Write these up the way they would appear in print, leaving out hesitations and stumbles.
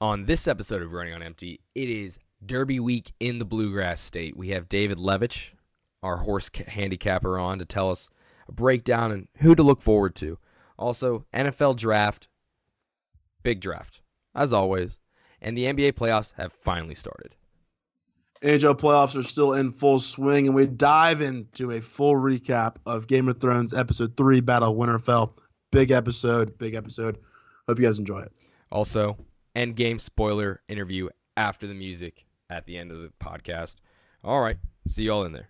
On this episode of Running On Empty, it is Derby Week in the Bluegrass State. We have David Lovitch, our horse handicapper, on to tell us a breakdown and who to look forward to. Also, NFL draft, big draft, as always, and the NBA playoffs have finally started. NHL playoffs are still in full swing, and we dive into a full recap of Game of Thrones Episode 3, Battle of Winterfell. Big episode. Hope you guys enjoy it. Also, Endgame spoiler interview after the music at the end of the podcast. All right, see you all in there.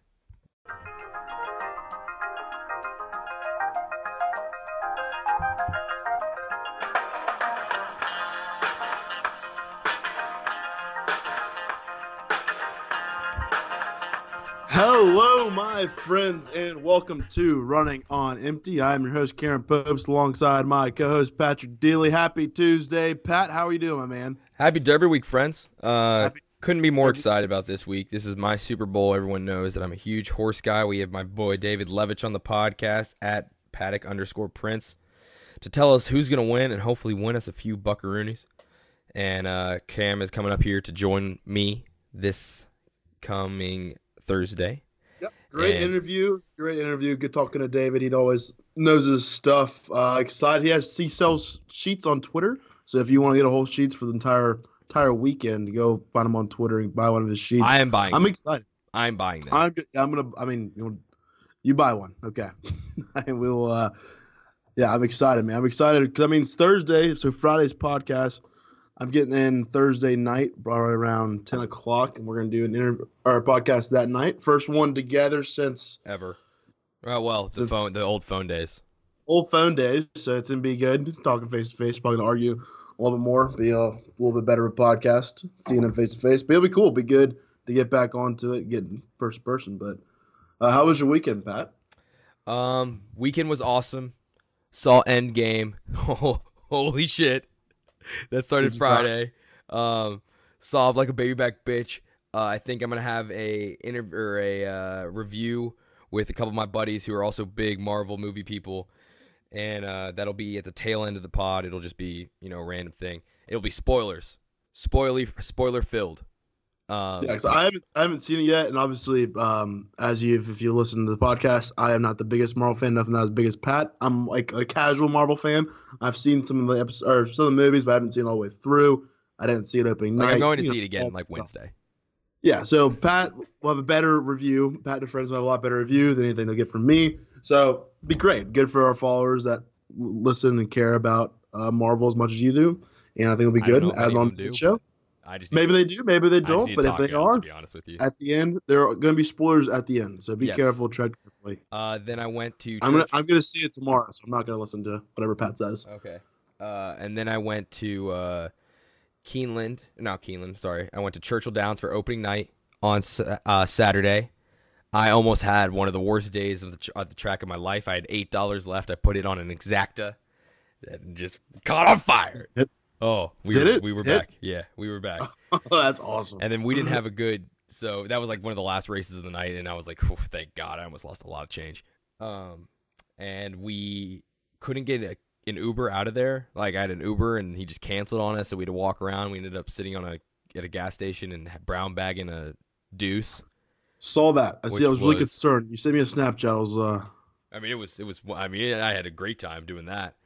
Hello, my friends, and welcome to Running on Empty. I'm your host, Karen Popes, alongside my co-host, Patrick Dealy. Happy Tuesday. Pat, how are you doing, my man? Happy Derby Week, friends. Couldn't be more excited about this week. This is my Super Bowl. Everyone knows that I'm a huge horse guy. We have my boy David Lovitch on the podcast at Paddock_Prince to tell us who's going to win and hopefully win us a few buckaroonies. And Cam is coming up here to join me this coming Thursday. Yep. Great interview. Good talking to David. He always knows his stuff. Excited. He has sells sheets on Twitter. So if you want to get a whole sheets for the entire weekend, go find him on Twitter and buy one of his sheets. I'm excited. I'm buying them. You buy one. Okay. And we'll I'm excited, man. I'm excited because it's Thursday, so Friday's podcast. I'm getting in Thursday night, probably around 10 o'clock, and we're going to do an interview or podcast that night. First one together since ever. Oh, well, the old phone days. Old phone days, so it's going to be good. Talking face-to-face, probably going to argue a little bit more, be a little bit better of a podcast, seeing them face-to-face. But it'll be cool. It'll be good to get back onto it, getting first-person. But how was your weekend, Pat? Weekend was awesome. Saw Endgame. Holy shit. That started Friday. Sobbed like a baby back bitch. I think I'm gonna have a review with a couple of my buddies who are also big Marvel movie people, and that'll be at the tail end of the pod. It'll just be a random thing. It'll be spoiler filled. So I haven't seen it yet, and obviously, if you listen to the podcast, I am not the biggest Marvel fan. Nothing as big as Pat. I'm like a casual Marvel fan. I've seen some of the movies, but I haven't seen it all the way through. I didn't see it opening night. I'm going to see it again Wednesday. Yeah, so Pat will have a better review. Pat and friends will have a lot better review than anything they'll get from me. So it'd be great, good for our followers that listen and care about Marvel as much as you do, and I think it'll be good. Add it on to the show. Maybe they don't, but if they are, to be honest with you, at the end, there are going to be spoilers at the end, so be careful, tread carefully. Then I went to I'm going to see it tomorrow, so I'm not going to listen to whatever Pat says. Okay. And then I went to I went to Churchill Downs for opening night on Saturday. I almost had one of the worst days of the track of my life. I had $8 left. I put it on an Exacta that just caught on fire. Oh, we were back. Yeah, we were back. That's awesome. And then we didn't have so that was like one of the last races of the night, and I was like, thank God, I almost lost a lot of change. And we couldn't get an Uber out of there. Like, I had an Uber, and he just canceled on us, so we had to walk around. We ended up sitting at a gas station and brown bagging a deuce. Saw that. I was really concerned. You sent me a Snapchat. I had a great time doing that,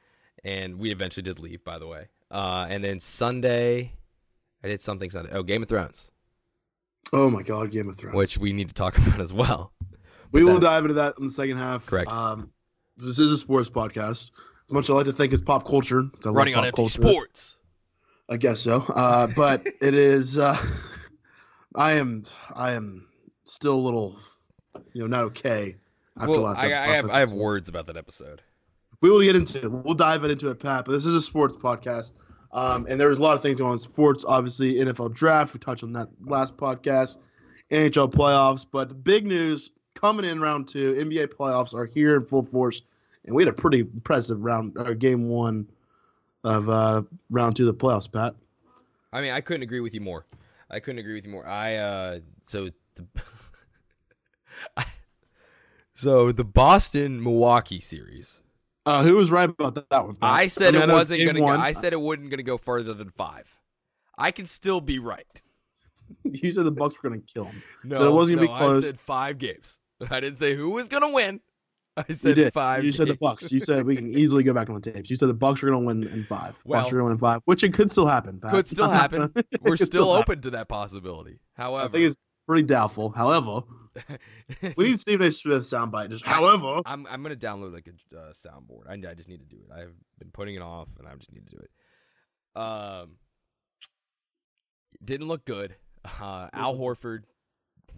and we eventually did leave, by the way. And then Sunday, I did something Sunday. Oh, Game of Thrones. Oh, my God, Game of Thrones. Which we need to talk about as well. We will dive into that in the second half. Correct. This is a sports podcast. As much as I like to think it's pop culture. Running on Empty sports. I guess so. But it is I am still a little, not okay after last episode. I have words about that episode. We will get into it. We'll dive into it, Pat. But this is a sports podcast, and there's a lot of things going on in sports. Obviously, NFL draft. We touched on that last podcast. NHL playoffs. But the big news coming in round two, NBA playoffs are here in full force. And we had a pretty impressive game one of round two of the playoffs, Pat. I couldn't agree with you more. So the Boston-Milwaukee series. Who was right about that one? Pat? I said it wasn't going to go. I said it wouldn't go further than 5. I can still be right. You said the Bucks were going to kill him. No, so it wasn't going to be close. I said 5 games. I didn't say who was going to win. I said you did. 5 You games. Said the Bucks. You said we can easily go back on the tapes. You said the Bucks are going to win in 5. Well, Bucks are going to win in 5, which it could still happen. Pat. Could still happen. We're still open to that possibility. However, I think it's pretty doubtful. However, we need Stephen A. Smith soundbite. Just however, I'm going to download like a soundboard. I just need to do it. I've been putting it off, and I just need to do it. Didn't look good. Al Horford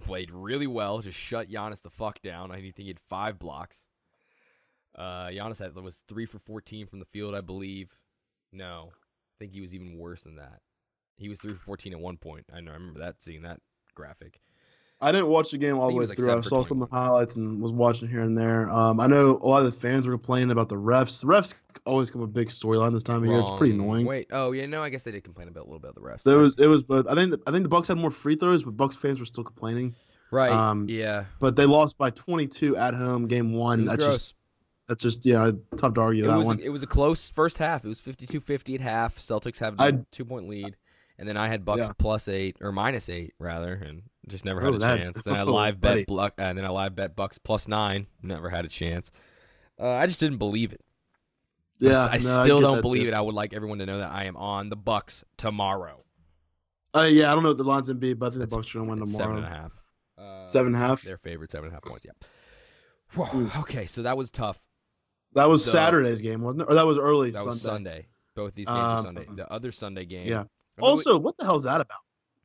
played really well. Just shut Giannis the fuck down. I think he had 5 blocks. Giannis was 3 for 14 from the field, I believe. No, I think he was even worse than that. He was 3 for 14 at one point. I know. I remember that seeing that graphic. I didn't watch the game all the way through. I saw some of the highlights and was watching here and there. I know a lot of the fans were complaining about the refs. The refs always come a big storyline this time of year. It's pretty annoying. Wait, oh yeah, no, I guess they did complain a little bit about the refs. But I think the Bucks had more free throws, but Bucks fans were still complaining. Right. Yeah. But they lost by 22 at home, Game 1. That's just yeah, tough to argue that one. It was a close first half. It was 52-50 at half. Celtics have a 2-point lead. And then I had Bucks +8 or -8 rather, and just never had a chance. Then I live bet Bucks +9, never had a chance. I just didn't believe it. Yeah, I still don't believe it. I would like everyone to know that I am on the Bucks tomorrow. Yeah, I don't know what the line's gonna be, but I think the Bucks are gonna win tomorrow. 7.5. 7.5. Their favorite 7.5 points. Yeah. Whoa, okay, so that was tough. That was Saturday's game, wasn't it? Or that was early. That was Sunday. Both these games are Sunday. The other Sunday game. Yeah. Also, what the hell is that about?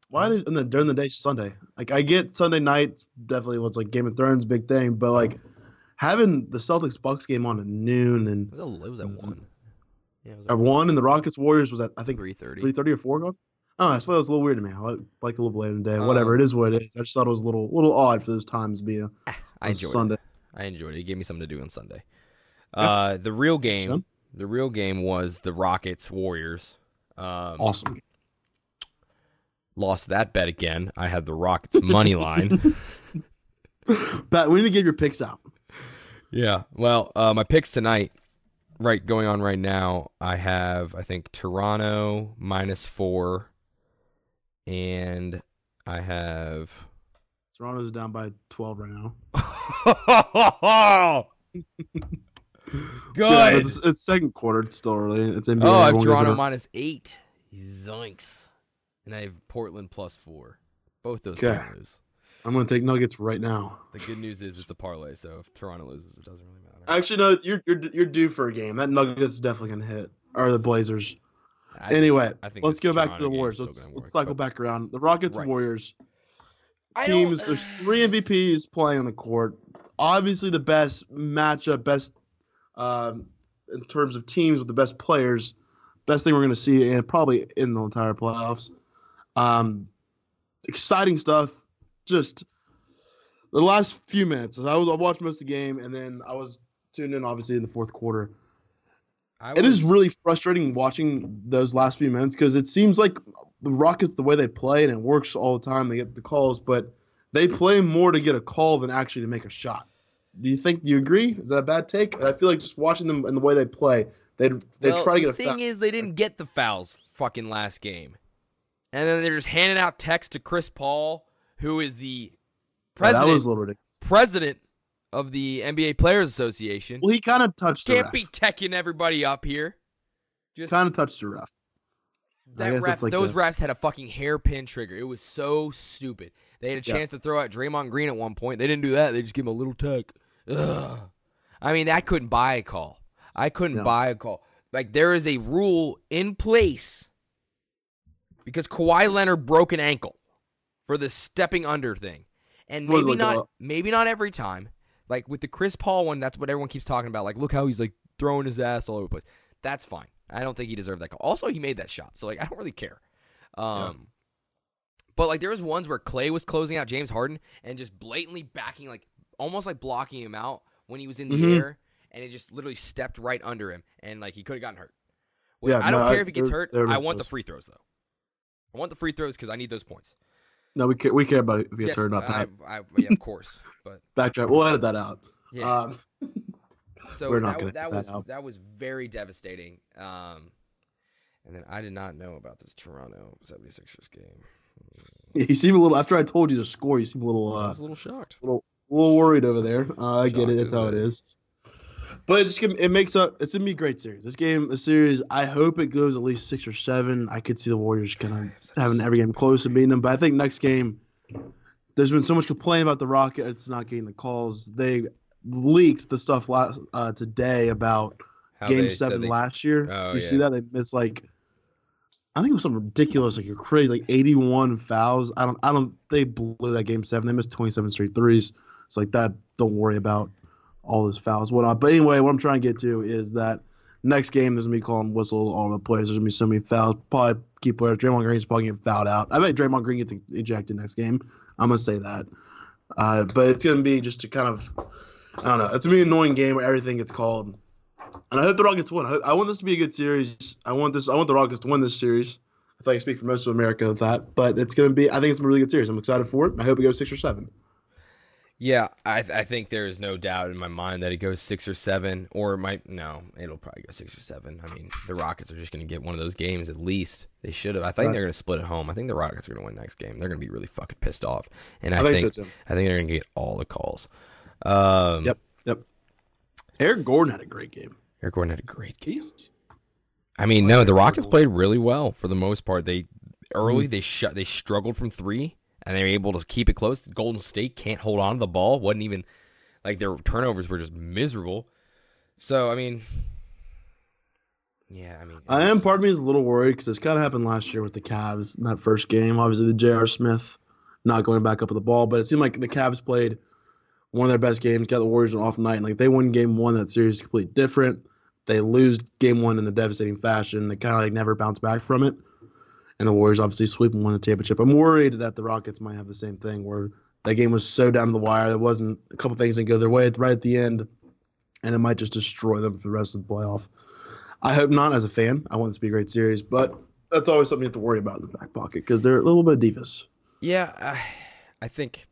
Why are they during the day Sunday? Like, I get Sunday night definitely was like Game of Thrones big thing, but like having the Celtics Bucks game on at noon and it was at 1. Yeah, it was at 1, and the Rockets Warriors was at I think 3:30 or 4. Oh, I thought it was a little weird to me. I like a little later in the day. Whatever, it is what it is. I just thought it was a little odd for those times to be a Sunday. I enjoyed it. It gave me something to do on Sunday. The real game was the Rockets Warriors. Awesome. Lost that bet again. I had the Rockets money line. But we need to get your picks out. Yeah. Well, my picks tonight, going on right now, I have, I think, Toronto -4. And I have... Toronto's down by 12 right now. Good. So, yeah, it's second quarter. It's still early. It's NBA. Oh, I have Toronto -8. Zoinks. And I have Portland +4. Both those lose. I'm going to take Nuggets right now. The good news is it's a parlay, so if Toronto loses, it doesn't really matter. Actually, no, you're due for a game. That Nuggets is definitely going to hit, or the Blazers. I think let's go back to the Warriors. Let's cycle back around. The Rockets, Warriors. Teams, there's 3 MVPs playing on the court. Obviously the best matchup, best in terms of teams with the best players, best thing we're going to see, and probably in the entire playoffs. Exciting stuff. Just the last few minutes. I watched most of the game, and then I was tuned in, obviously, in the fourth quarter. It is really frustrating watching those last few minutes because it seems like the Rockets, the way they play, and it works all the time. They get the calls, but they play more to get a call than actually to make a shot. Do you agree? Is that a bad take? I feel like just watching them and the way they play, they try to get a foul. The thing is they didn't get the fouls fucking last game. And then they're just handing out text to Chris Paul, who is the president of the NBA Players Association. Well, he kind of touched the ref. Can't be teching everybody up here. Just kind of touched the ref. Those refs had a fucking hairpin trigger. It was so stupid. They had a chance to throw out Draymond Green at one point. They didn't do that. They just gave him a little tech. Ugh. I mean, I couldn't buy a call. Like, there is a rule in place. Because Kawhi Leonard broke an ankle for this stepping under thing. And maybe not every time. Like with the Chris Paul one, that's what everyone keeps talking about. Like, look how he's like throwing his ass all over the place. That's fine. I don't think he deserved that call. Also, he made that shot. So like I don't really care. But like there was ones where Clay was closing out James Harden and just blatantly backing, like almost like blocking him out when he was in the air, and it just literally stepped right under him and like he could have gotten hurt. Well, yeah, I don't care if he gets hurt. I want the free throws though. I want the free throws because I need those points. No, we care about it if you get turned up. Yeah, of course. But backtrack. We'll edit that out. Yeah. So that was very devastating. And then I did not know about this Toronto 76ers game. Yeah, you seem a little, after I told you the score, you seem a little, I was a little shocked, a little worried over there. I get it. That's how it is. But it makes up. It's gonna be a great series. This game, the series. I hope it goes at least 6 or 7. I could see the Warriors kind of having every game close and beating them. But I think next game, there's been so much complaint about the Rockets not getting the calls. They leaked the stuff today about Game 7 last year. Oh, you see that they missed like, I think it was something ridiculous, like you're crazy, like 81 fouls. They blew that Game 7. They missed 27 straight threes. It's like that. Don't worry about all those fouls, whatnot. But anyway, what I'm trying to get to is that next game there's gonna be calling whistle all over the place. There's gonna be so many fouls. Probably key players. Draymond Green's probably getting fouled out. I bet Draymond Green gets ejected next game. I'm gonna say that. But it's gonna be just to kind of, I don't know. It's gonna be an annoying game where everything gets called. And I hope the Rockets win. I want this to be a good series. I want the Rockets to win this series. I feel like I speak for most of America with that. But it's going to be – I think it's a really good series. I'm excited for it. I hope it goes 6 or 7. Yeah, I think there is no doubt in my mind that it goes 6 or 7. Or it might – no, it'll probably go 6 or 7. I mean, the Rockets are just going to get one of those games at least. They should have. I think they're going to split at home. I think the Rockets are going to win next game. They're going to be really fucking pissed off. And I think so too. I think they're going to get all the calls. Yep. Eric Gordon had a great game. I mean, no, the Rockets played really well for the most part. They struggled from three, and they were able to keep it close. Golden State can't hold on to the ball. Wasn't even like their turnovers were just miserable. So I mean, yeah, I mean, part of me is a little worried because this kind of happened last year with the Cavs in that first game. Obviously, the J.R. Smith not going back up with the ball, but it seemed like the Cavs played one of their best games, got the Warriors an off night, and like they won Game 1, that series is completely different. They lose Game 1 in a devastating fashion. They kind of like never bounce back from it, and the Warriors obviously sweep and won the championship. I'm worried that the Rockets might have the same thing, where that game was so down to the wire, there wasn't a couple things that go their way right at the end, and it might just destroy them for the rest of the playoff. I hope not. As a fan, I want this to be a great series, but that's always something you have to worry about in the back pocket because they're a little bit of divas. Yeah, I think.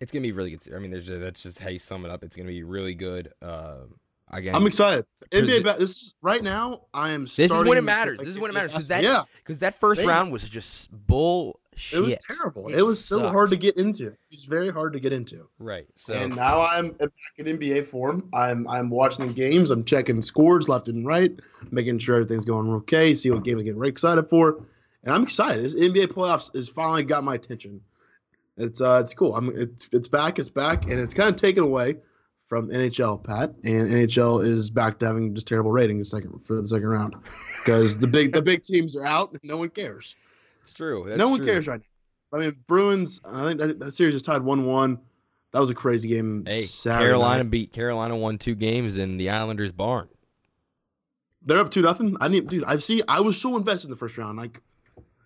It's gonna be really good. I mean, that's just how you sum it up. It's gonna be really good. Again, I'm excited. NBA, this is when it matters. This is when it matters because that first round was just bullshit. It was terrible. It was so hard to get into. It's very hard to get into. Right. So and now I'm back in NBA form. I'm watching the games. I'm checking scores left and right, making sure everything's going okay. See what game I get really excited for, and I'm excited. This NBA playoffs has finally got my attention. It's cool. It's back, and it's kind of taken away from NHL, Pat. And NHL is back to having just terrible ratings for the second round because the big teams are out and no one cares. It's true. No one cares right now. I mean, Bruins. I think that series is tied 1-1. That was a crazy game. Hey, Saturday Carolina night. Carolina won 2 games in the Islanders' barn. They're up 2-0. I was so invested in the first round. Like,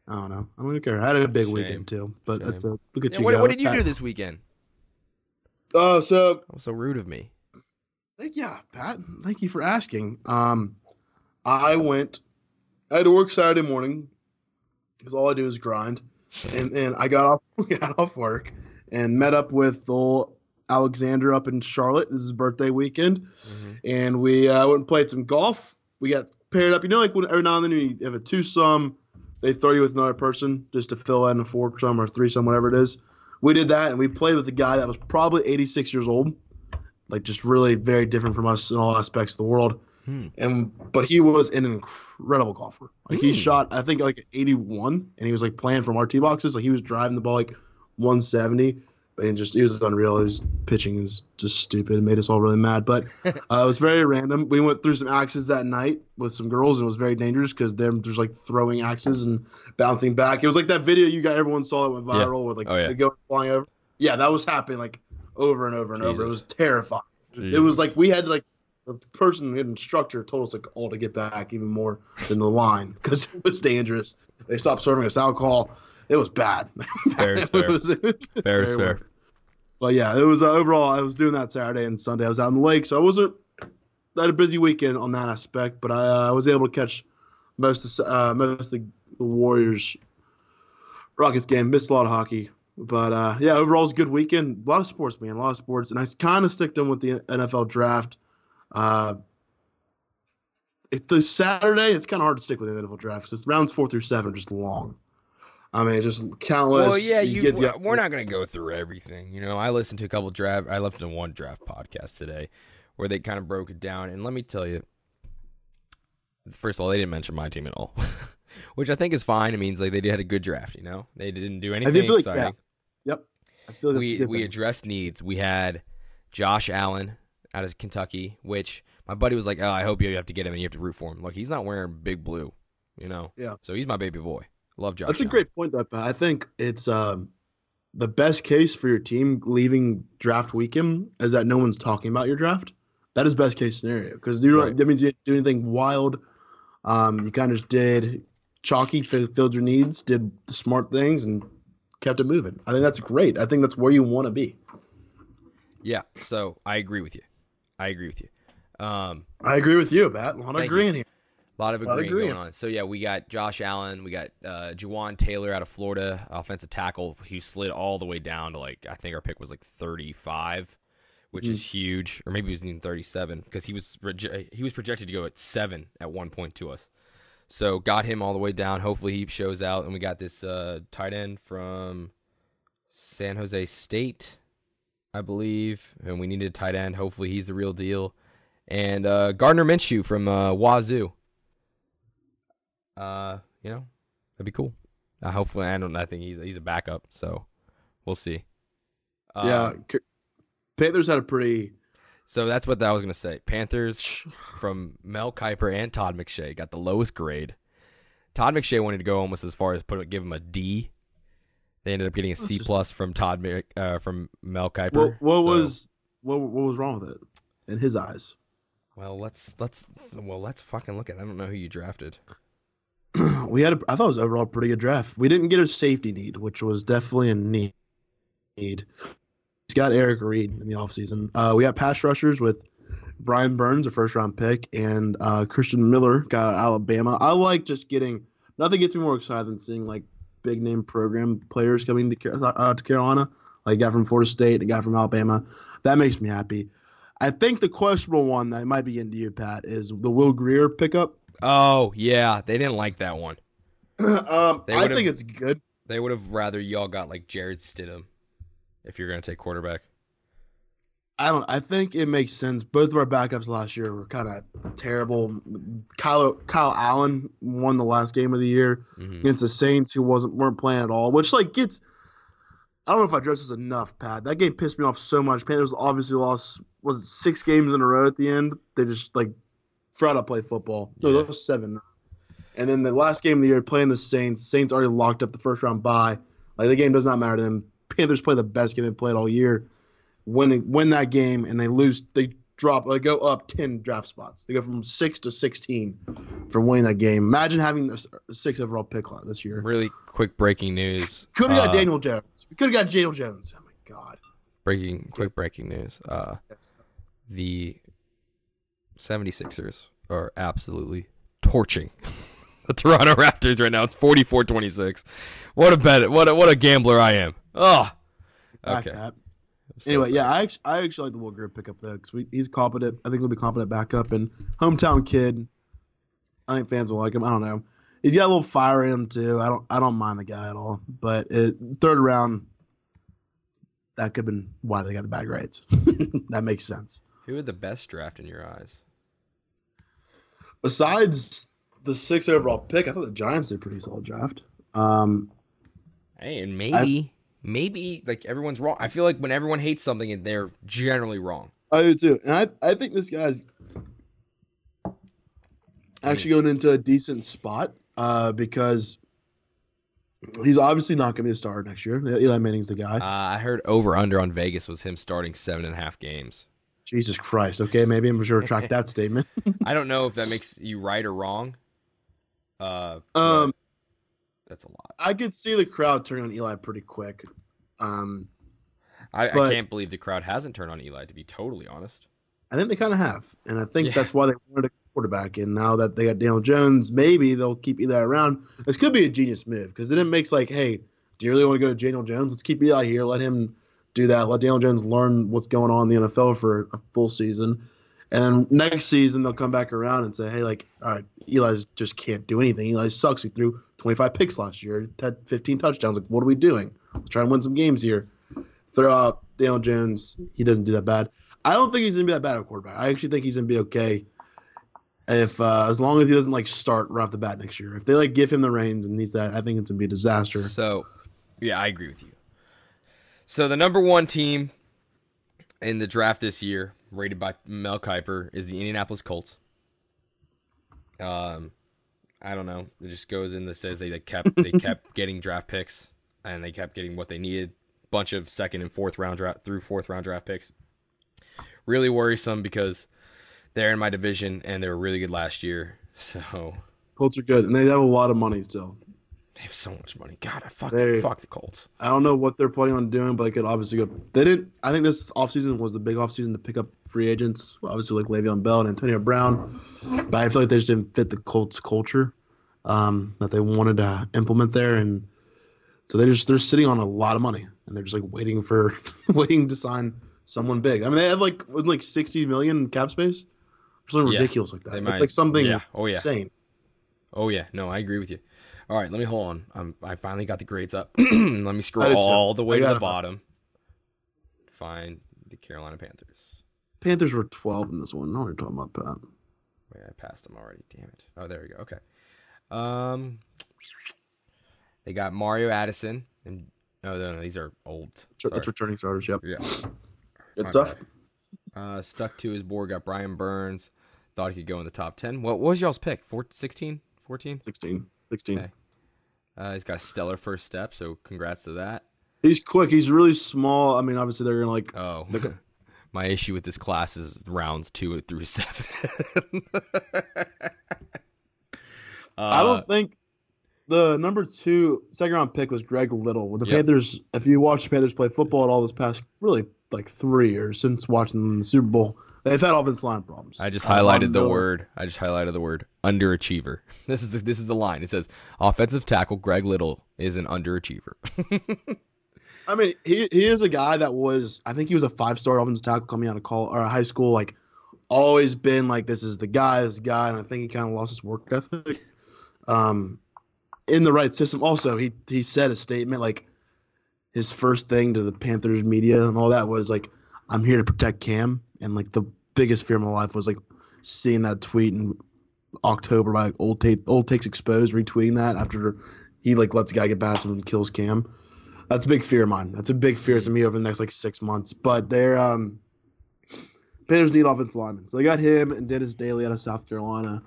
I don't know. I don't care. I had a big weekend too, but that's a look at you. What did you do this weekend? That was so rude of me. Pat. Thank you for asking. I had to work Saturday morning because all I do is grind, and I got off work and met up with old Alexander up in Charlotte. This is his birthday weekend, and we went and played some golf. We got paired up. You know, like when every now and then you have a twosome. They throw you with another person just to fill in a foursome or threesome, whatever it is. We did that, and we played with a guy that was probably 86 years old, like just really very different from us in all aspects of the world. But he was an incredible golfer. Like he shot, I think, like 81, and he was like playing from our tee boxes. Like he was driving the ball like 170, and just he was unreal. His pitching is just stupid. It made us all really mad, but it was very random. We went through some axes that night with some girls, and it was very dangerous because they're just like throwing axes and bouncing back. It was like that video everyone saw that went viral with like they go flying over. Yeah, that was happening like over and over and over. It was terrifying. Jeez. It was like we had like the person, instructor told us like all to get back even more than the line because it was dangerous. They stopped serving us alcohol. It was bad. Fair is fair. But yeah, it was overall. I was doing that Saturday and Sunday. I was out on the lake, so I had a busy weekend on that aspect. But I was able to catch most of the Warriors Rockets game. Missed a lot of hockey, but overall it was a good weekend. A lot of sports, man. A lot of sports, and I kind of sticked in with the NFL draft. It's Saturday. It's kind of hard to stick with the NFL draft because rounds 4 through 7 are just long. I mean, just countless. Well, yeah, we're not going to go through everything. You know, I listened to a couple draft. I listened to one draft podcast today where they kind of broke it down. And let me tell you, first of all, they didn't mention my team at all, which I think is fine. It means like they had a good draft. You know, they didn't do anything exciting. Like yep. I feel like we addressed needs. We had Josh Allen out of Kentucky, which my buddy was like, "Oh, I hope you have to get him and you have to root for him." Look, he's not wearing big blue, you know. Yeah. So he's my baby boy. Love Josh. That's Allen. A great point, though. I think it's the best case for your team leaving draft weekend is that no one's talking about your draft. That is best case scenario because right. That means you didn't do anything wild. You kind of just did chalky, filled your needs, did smart things, and kept it moving. I think that's great. I think that's where you want to be. Yeah. So I agree with you. I agree with you, Matt. A lot of agreeing here. A lot of agreeing going on. So, yeah, we got Josh Allen. We got Juwan Taylor out of Florida, offensive tackle, who slid all the way down to, like, I think our pick was, like, 35, which is huge. Or maybe it was even 37 because he was projected to go at 7 at one point to us. So, got him all the way down. Hopefully, he shows out. And we got this tight end from San Jose State, I believe. And we needed a tight end. Hopefully, he's the real deal. And Gardner Minshew from Wazoo. You know, that'd be cool. Hopefully, I think he's a backup, so we'll see. Yeah, Panthers had a pretty. So that's what I was gonna say. Panthers from Mel Kiper and Todd McShay got the lowest grade. Todd McShay wanted to go almost as far as give him a D. They ended up getting a C plus from from Mel Kiper. What was wrong with it in his eyes? Well, let's fucking look at it. I don't know who you drafted. I thought it was overall a pretty good draft. We didn't get a safety need, which was definitely a need. He's got Eric Reed in the offseason. We got pass rushers with Brian Burns, a first-round pick, and Christian Miller got out of Alabama. I like just getting – nothing gets me more excited than seeing, like, big-name program players coming to Carolina, like a guy from Florida State, a guy from Alabama. That makes me happy. I think the questionable one that might be into you, Pat, is the Will Greer pickup. Oh, yeah. They didn't like that one. I think it's good. They would have rather y'all got like Jared Stidham if you're going to take quarterback. I think it makes sense. Both of our backups last year were kind of terrible. Kyle Allen won the last game of the year against the Saints who weren't playing at all, which like gets – I don't know if I addressed this enough, Pat. That game pissed me off so much. Panthers obviously lost – was it 6 games in a row at the end? They just like – forgot to play football. No, yeah. That was 7. And then the last game of the year, playing the Saints. Saints already locked up the first round bye. Like the game does not matter to them. Panthers play the best game they played all year. Win that game and they lose. They go up 10 draft spots. They go from 6 to 16 for winning that game. Imagine having the 6th overall pick this year. Really quick breaking news. Could have got Daniel Jones. We could have got Daniel Jones. Oh my god. Breaking news. The 76ers are absolutely torching the Toronto Raptors right now. It's 44-26. What a bet. What a gambler I am. Oh. Okay. Anyway, yeah, I actually like the Will Greer pickup though because he's competent. I think he'll be competent backup and hometown kid. I think fans will like him. I don't know. He's got a little fire in him too. I don't mind the guy at all. But third round, that could have been why they got the bag rights. That makes sense. Who had the best draft in your eyes? Besides the 6th overall pick, I thought the Giants did a pretty solid draft. And maybe like everyone's wrong. I feel like when everyone hates something, they're generally wrong. I do too, and I think this guy's actually going into a decent spot because he's obviously not going to be a starter next year. Eli Manning's the guy. I heard over under on Vegas was him starting 7.5 games. Jesus Christ. Okay, maybe I'm sure to track that statement. I don't know if that makes you right or wrong. That's a lot. I could see the crowd turn on Eli pretty quick. I can't believe the crowd hasn't turned on Eli, to be totally honest. I think they kind of have, and I think that's why they wanted a quarterback. And now that they got Daniel Jones, maybe they'll keep Eli around. This could be a genius move because then it makes like, hey, do you really want to go to Daniel Jones? Let's keep Eli here. Let him do that. Let Daniel Jones learn what's going on in the NFL for a full season. And next season, they'll come back around and say, hey, like, all right, Eli's just can't do anything. Eli sucks. He threw 25 picks last year, had 15 touchdowns. Like, what are we doing? We'll try and win some games here. Throw out Daniel Jones. He doesn't do that bad. I don't think he's going to be that bad of a quarterback. I actually think he's going to be okay if as long as he doesn't, like, start right off the bat next year. If they, like, give him the reins and he's that, I think it's going to be a disaster. So, yeah, I agree with you. So the number one team in the draft this year, rated by Mel Kiper, is the Indianapolis Colts. I don't know. It just goes in that says they kept getting draft picks and they kept getting what they needed. Bunch of second and fourth round draft through fourth round draft picks. Really worrisome because they're in my division and they were really good last year. So Colts are good and they have a lot of money still. They have so much money. God, fuck the Colts. I don't know what they're planning on doing, but they could obviously go. They didn't. I think this offseason was the big offseason to pick up free agents, obviously like Le'Veon Bell and Antonio Brown. But I feel like they just didn't fit the Colts culture that they wanted to implement there, and so they're sitting on a lot of money, and they're just like waiting to sign someone big. I mean, they have like $60 million cap space, or something ridiculous like that. It's like something insane. Oh yeah, no, I agree with you. All right, let me hold on. I finally got the grades up. Let me scroll all the way to the bottom. Find the Carolina Panthers. Panthers were 12 in this one. No, you're talking about Pat. Wait, I passed them already. Damn it. Oh, there we go. Okay. They got Mario Addison and no, these are old. Sorry. That's returning starters. Yep. Yeah. Good stuff. Stuck to his board. Got Brian Burns. Thought he could go in the top 10. What was y'all's pick? 16? 14? 16. 16. Okay. He's got a stellar first step, so congrats to that. He's quick. He's really small. I mean, obviously they're gonna like. Oh, my issue with this class is rounds 2 through 7. I don't think the number 2 second round pick was Greg Little. With the Panthers, if you watch the Panthers play football at all this past really like 3 years since watching the Super Bowl, they've had offensive line problems. I just highlighted the word. Underachiever. This is the line. It says offensive tackle Greg Little is an underachiever. I mean, he is a guy that was. I think he was a 5-star offensive tackle coming out of high school. Like always been like this is the guy. And I think he kind of lost his work ethic. In the right system. Also, he said a statement like his first thing to the Panthers media and all that was like, "I'm here to protect Cam." And, like, the biggest fear of my life was, like, seeing that tweet in October by, like, Old Takes Exposed, retweeting that after he, like, lets a guy get past him and kills Cam. That's a big fear of mine. That's a big fear to me over the next, like, 6 months. But they're Panthers need offensive linemen. So they got him and Dennis Daly out of South Carolina.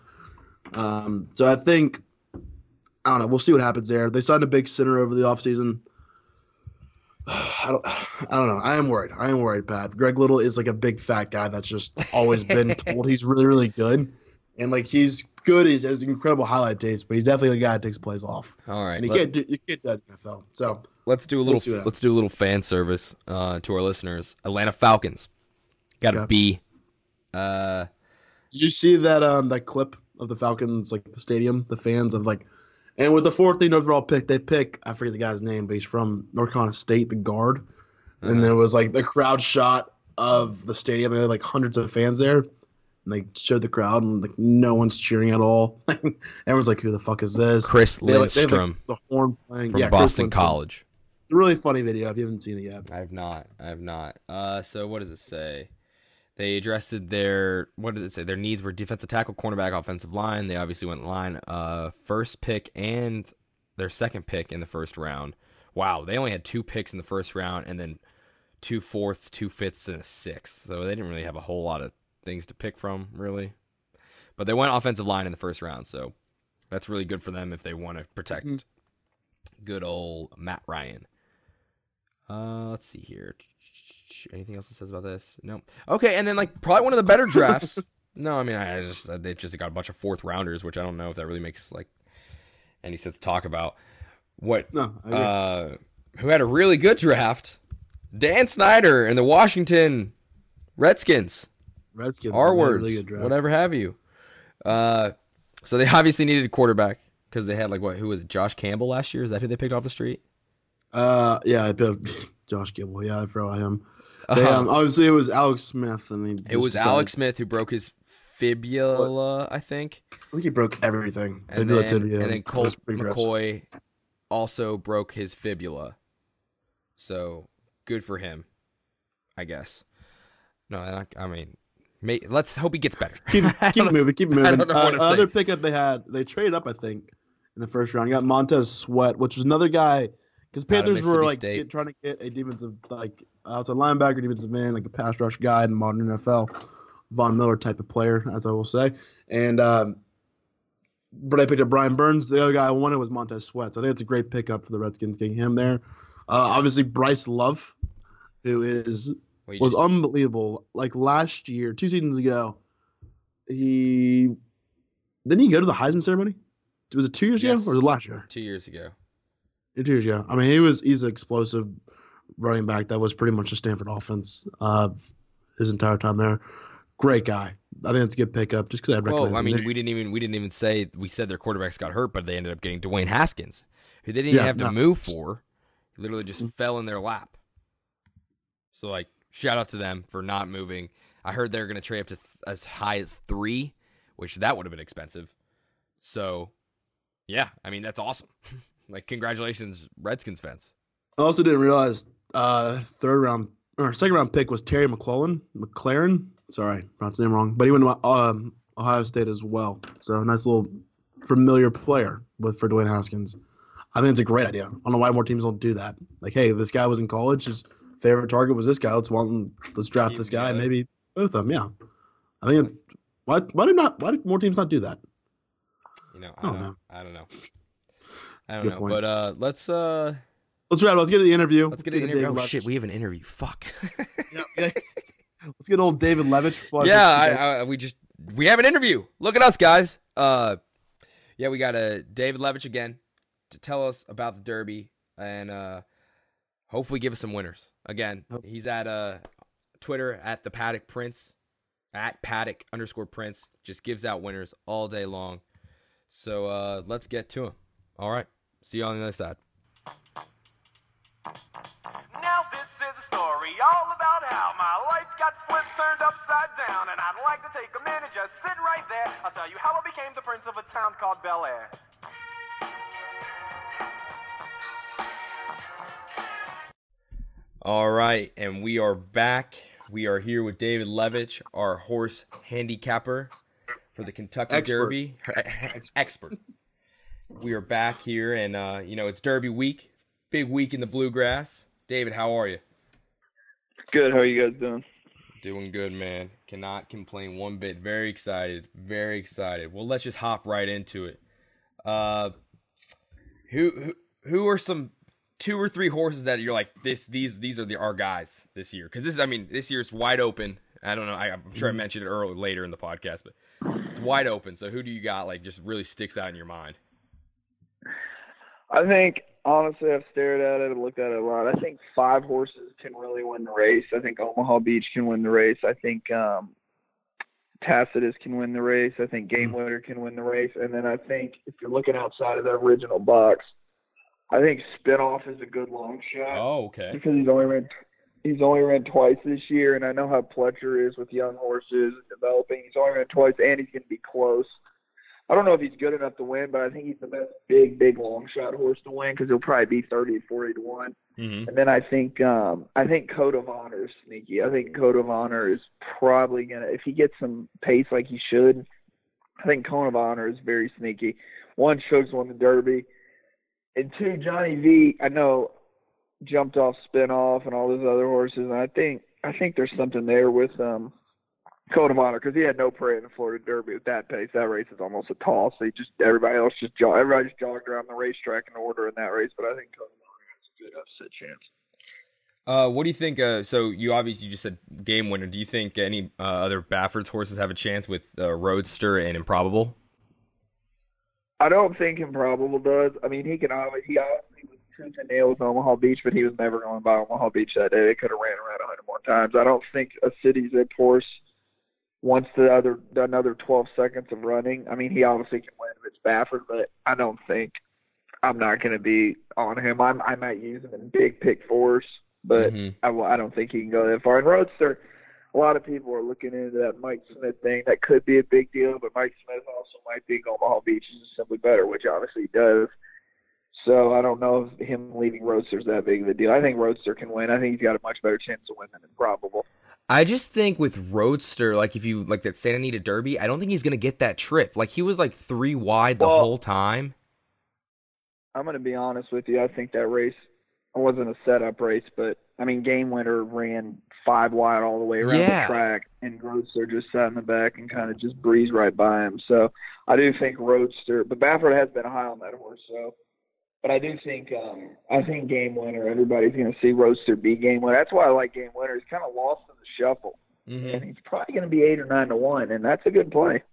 So I think – I don't know. We'll see what happens there. They signed a big center over the offseason. I don't know. I am worried, Pat. Greg Little is like a big fat guy that's just always been told he's really, really good. And like he's good. He has incredible highlight taste, but he's definitely a guy that takes plays off. All right. And you can't do that in the NFL. So let's do a little fan service to our listeners. Atlanta Falcons. Got a B. Did you see that clip of the Falcons, like the stadium, the fans of like and with the 14th overall pick, they pick – I forget the guy's name, but he's from North Carolina State, the guard. And There was, like, the crowd shot of the stadium. They had, like, hundreds of fans there. And they showed the crowd, and, like, no one's cheering at all. Everyone's like, who the fuck is this? Chris Lindstrom they have the horn playing. From Boston College. It's a really funny video if you haven't seen it yet. I have not. So what does it say? They addressed their needs were defensive tackle, cornerback, offensive line. They obviously went line first pick and their second pick in the first round. Wow, they only had 2 picks in the first round and then 2 fourths, 2 fifths, and a sixth. So they didn't really have a whole lot of things to pick from, really. But they went offensive line in the first round, so that's really good for them if they want to protect good old Matt Ryan. Let's see here. Anything else that says about this? No. Okay, and then like probably one of the better drafts. No, I mean they just got a bunch of fourth rounders, which I don't know if that really makes like any sense to talk about. What? No. I agree. Who had a really good draft? Dan Snyder and the Washington Redskins. R words, really good draft. Whatever have you. So they obviously needed a quarterback because they had like who was it? Josh Campbell last year? Is that who they picked off the street? Yeah, I picked Josh Gibble. Yeah, I forgot him. Obviously, it was Alex Smith. Alex Smith who broke his fibula, I think. I think he broke everything. And then Colt McCoy also broke his fibula. So good for him, I guess. No, I mean, let's hope he gets better. Keep moving. Other pickup they had, they traded up, I think, in the first round. You got Montez Sweat, which was another guy, because Panthers were like trying to get a defensive, like outside linebacker, defensive man, like a pass rush guy in the modern NFL, Von Miller type of player, as I will say. And but I picked up Brian Burns. The other guy I wanted was Montez Sweat, so I think it's a great pickup for the Redskins getting him there. Obviously, Bryce Love, who is. Was unbelievable. Like last year, 2 seasons ago, didn't he go to the Heisman ceremony? Was it 2 years ago or was it last year? 2 years ago. 2 years ago. I mean, he's an explosive running back that was pretty much a Stanford offense his entire time there. Great guy. I think it's a good pickup just because I recognize. Well, I mean, we didn't even say we said their quarterbacks got hurt, but they ended up getting Dwayne Haskins, who they didn't even have to move for. He literally just fell in their lap. So like. Shout out to them for not moving. I heard they're going to trade up to as high as 3, which that would have been expensive. So, yeah, I mean, that's awesome. Like, congratulations, Redskins fans. I also didn't realize second round pick was Terry McLaren. Sorry, pronounced the name wrong. But he went to Ohio State as well. So, nice little familiar player for Dwayne Haskins. I think it's a great idea. I don't know why more teams don't do that. Like, hey, this guy was in college, just – favorite target was this guy. Let's draft this guy. Maybe both of them. Yeah, I think it's why did more teams not do that? You know, I don't know. But let's wrap. Let's get to the interview. Let's get to the interview. Oh, shit, we have an interview. Fuck. Yeah. Let's get old David Lovitch. We have an interview. Look at us, guys. We got a David Lovitch again to tell us about the Derby and hopefully give us some winners. Again, he's at Twitter at the Paddock Prince, at Paddock_Prince. Just gives out winners all day long. So let's get to him. All right. See you on the other side. Now this is a story all about how my life got flipped, turned upside down. And I'd like to take a minute, just sit right there. I'll tell you how I became the prince of a town called Bel Air. All right, and we are back. We are here with David Lovitch, our horse handicapper for the Kentucky Derby. Expert. We are back here, and, it's Derby week. Big week in the bluegrass. David, how are you? Good. How are you guys doing? Doing good, man. Cannot complain one bit. Very excited. Very excited. Well, let's just hop right into it. Who are some... 2 or 3 horses that you're like these are our guys this year, because this year's wide open. I don't know. I'm sure I mentioned it later in the podcast, but it's wide open. So who do you got like just really sticks out in your mind? I think honestly, I've stared at it and looked at it a lot. I think 5 horses can really win the race. I think Omaha Beach can win the race. I think Tacitus can win the race. I think Game Winner can win the race. And then I think if you're looking outside of the original box, I think Spinoff is a good long shot. Oh, okay. Because he's only ran twice this year, and I know how Pletcher is with young horses developing. He's only ran twice, and he's going to be close. I don't know if he's good enough to win, but I think he's the best big long shot horse to win because he'll probably be 30-40 to 1. Mm-hmm. And then I think Code of Honor is sneaky. I think Code of Honor is probably going to, if he gets some pace like he should, I think Code of Honor is very sneaky. 1, Shug's won the Derby. And 2, Johnny V, I know, jumped off Spinoff and all those other horses. And I think there's something there with Code of Honor because he had no prey in the Florida Derby at that pace. That race is almost a toss. So everybody just jogged around the racetrack in order in that race. But I think Code of Honor has a good upset chance. What do you think? So you obviously just said Game Winner. Do you think any other Baffert's horses have a chance with Roadster and Improbable? I don't think Improbable does. I mean, he obviously was tooth and nail with Omaha Beach, but he was never going by Omaha Beach that day. They could have ran around 100 more times. I don't think a city's a horse wants another 12 seconds of running. I mean, he obviously can win if it's Baffert, but I don't think I'm not going to be on him. I might use him in big pick fours But I don't think he can go that far. And Roadster, a lot of people are looking into that Mike Smith thing. That could be a big deal, but Mike Smith also might think Omaha Beach is simply better, which obviously he does. So I don't know if him leaving Roadster's that big of a deal. I think Roadster can win. I think he's got a much better chance of winning than Improbable. I just think with Roadster, like if you like that Santa Anita Derby, I don't think he's going to get that trip. Like he was like 3 wide the whole time. I'm going to be honest with you. I think that race wasn't a setup race, but I mean, Game Winner ran 5 wide all the way around the track, and Roadster just sat in the back and kind of just breezed right by him. So I do think Roadster, but Baffert has been high on that horse, so. But I do think I think Game Winner, everybody's going to see Roadster be Game Winner. That's why I like Game Winner. He's kind of lost in the shuffle. Mm-hmm. And he's probably going to be 8 or 9 to 1, and that's a good play.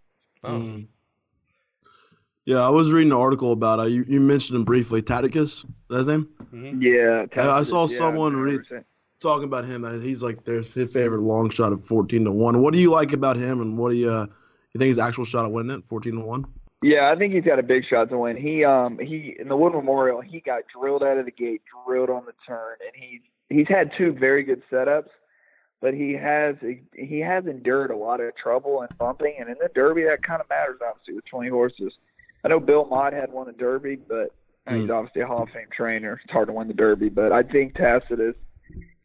Yeah, I was reading an article about you mentioned him briefly, Tacitus, that's his name? Mm-hmm. Yeah, Tacitus. I saw someone talking about him. He's like his favorite long shot at 14 to 1. What do you like about him, and what do you think his actual shot at winning it, 14 to 1? Yeah, I think he's got a big shot to win. He in the Wood Memorial, he got drilled out of the gate, drilled on the turn, and he's had 2 very good setups, but he has endured a lot of trouble and bumping, and in the Derby that kind of matters obviously with 20 horses. I know Bill Mott had won the Derby, but he's obviously a Hall of Fame trainer. It's hard to win the Derby, but I think Tacitus,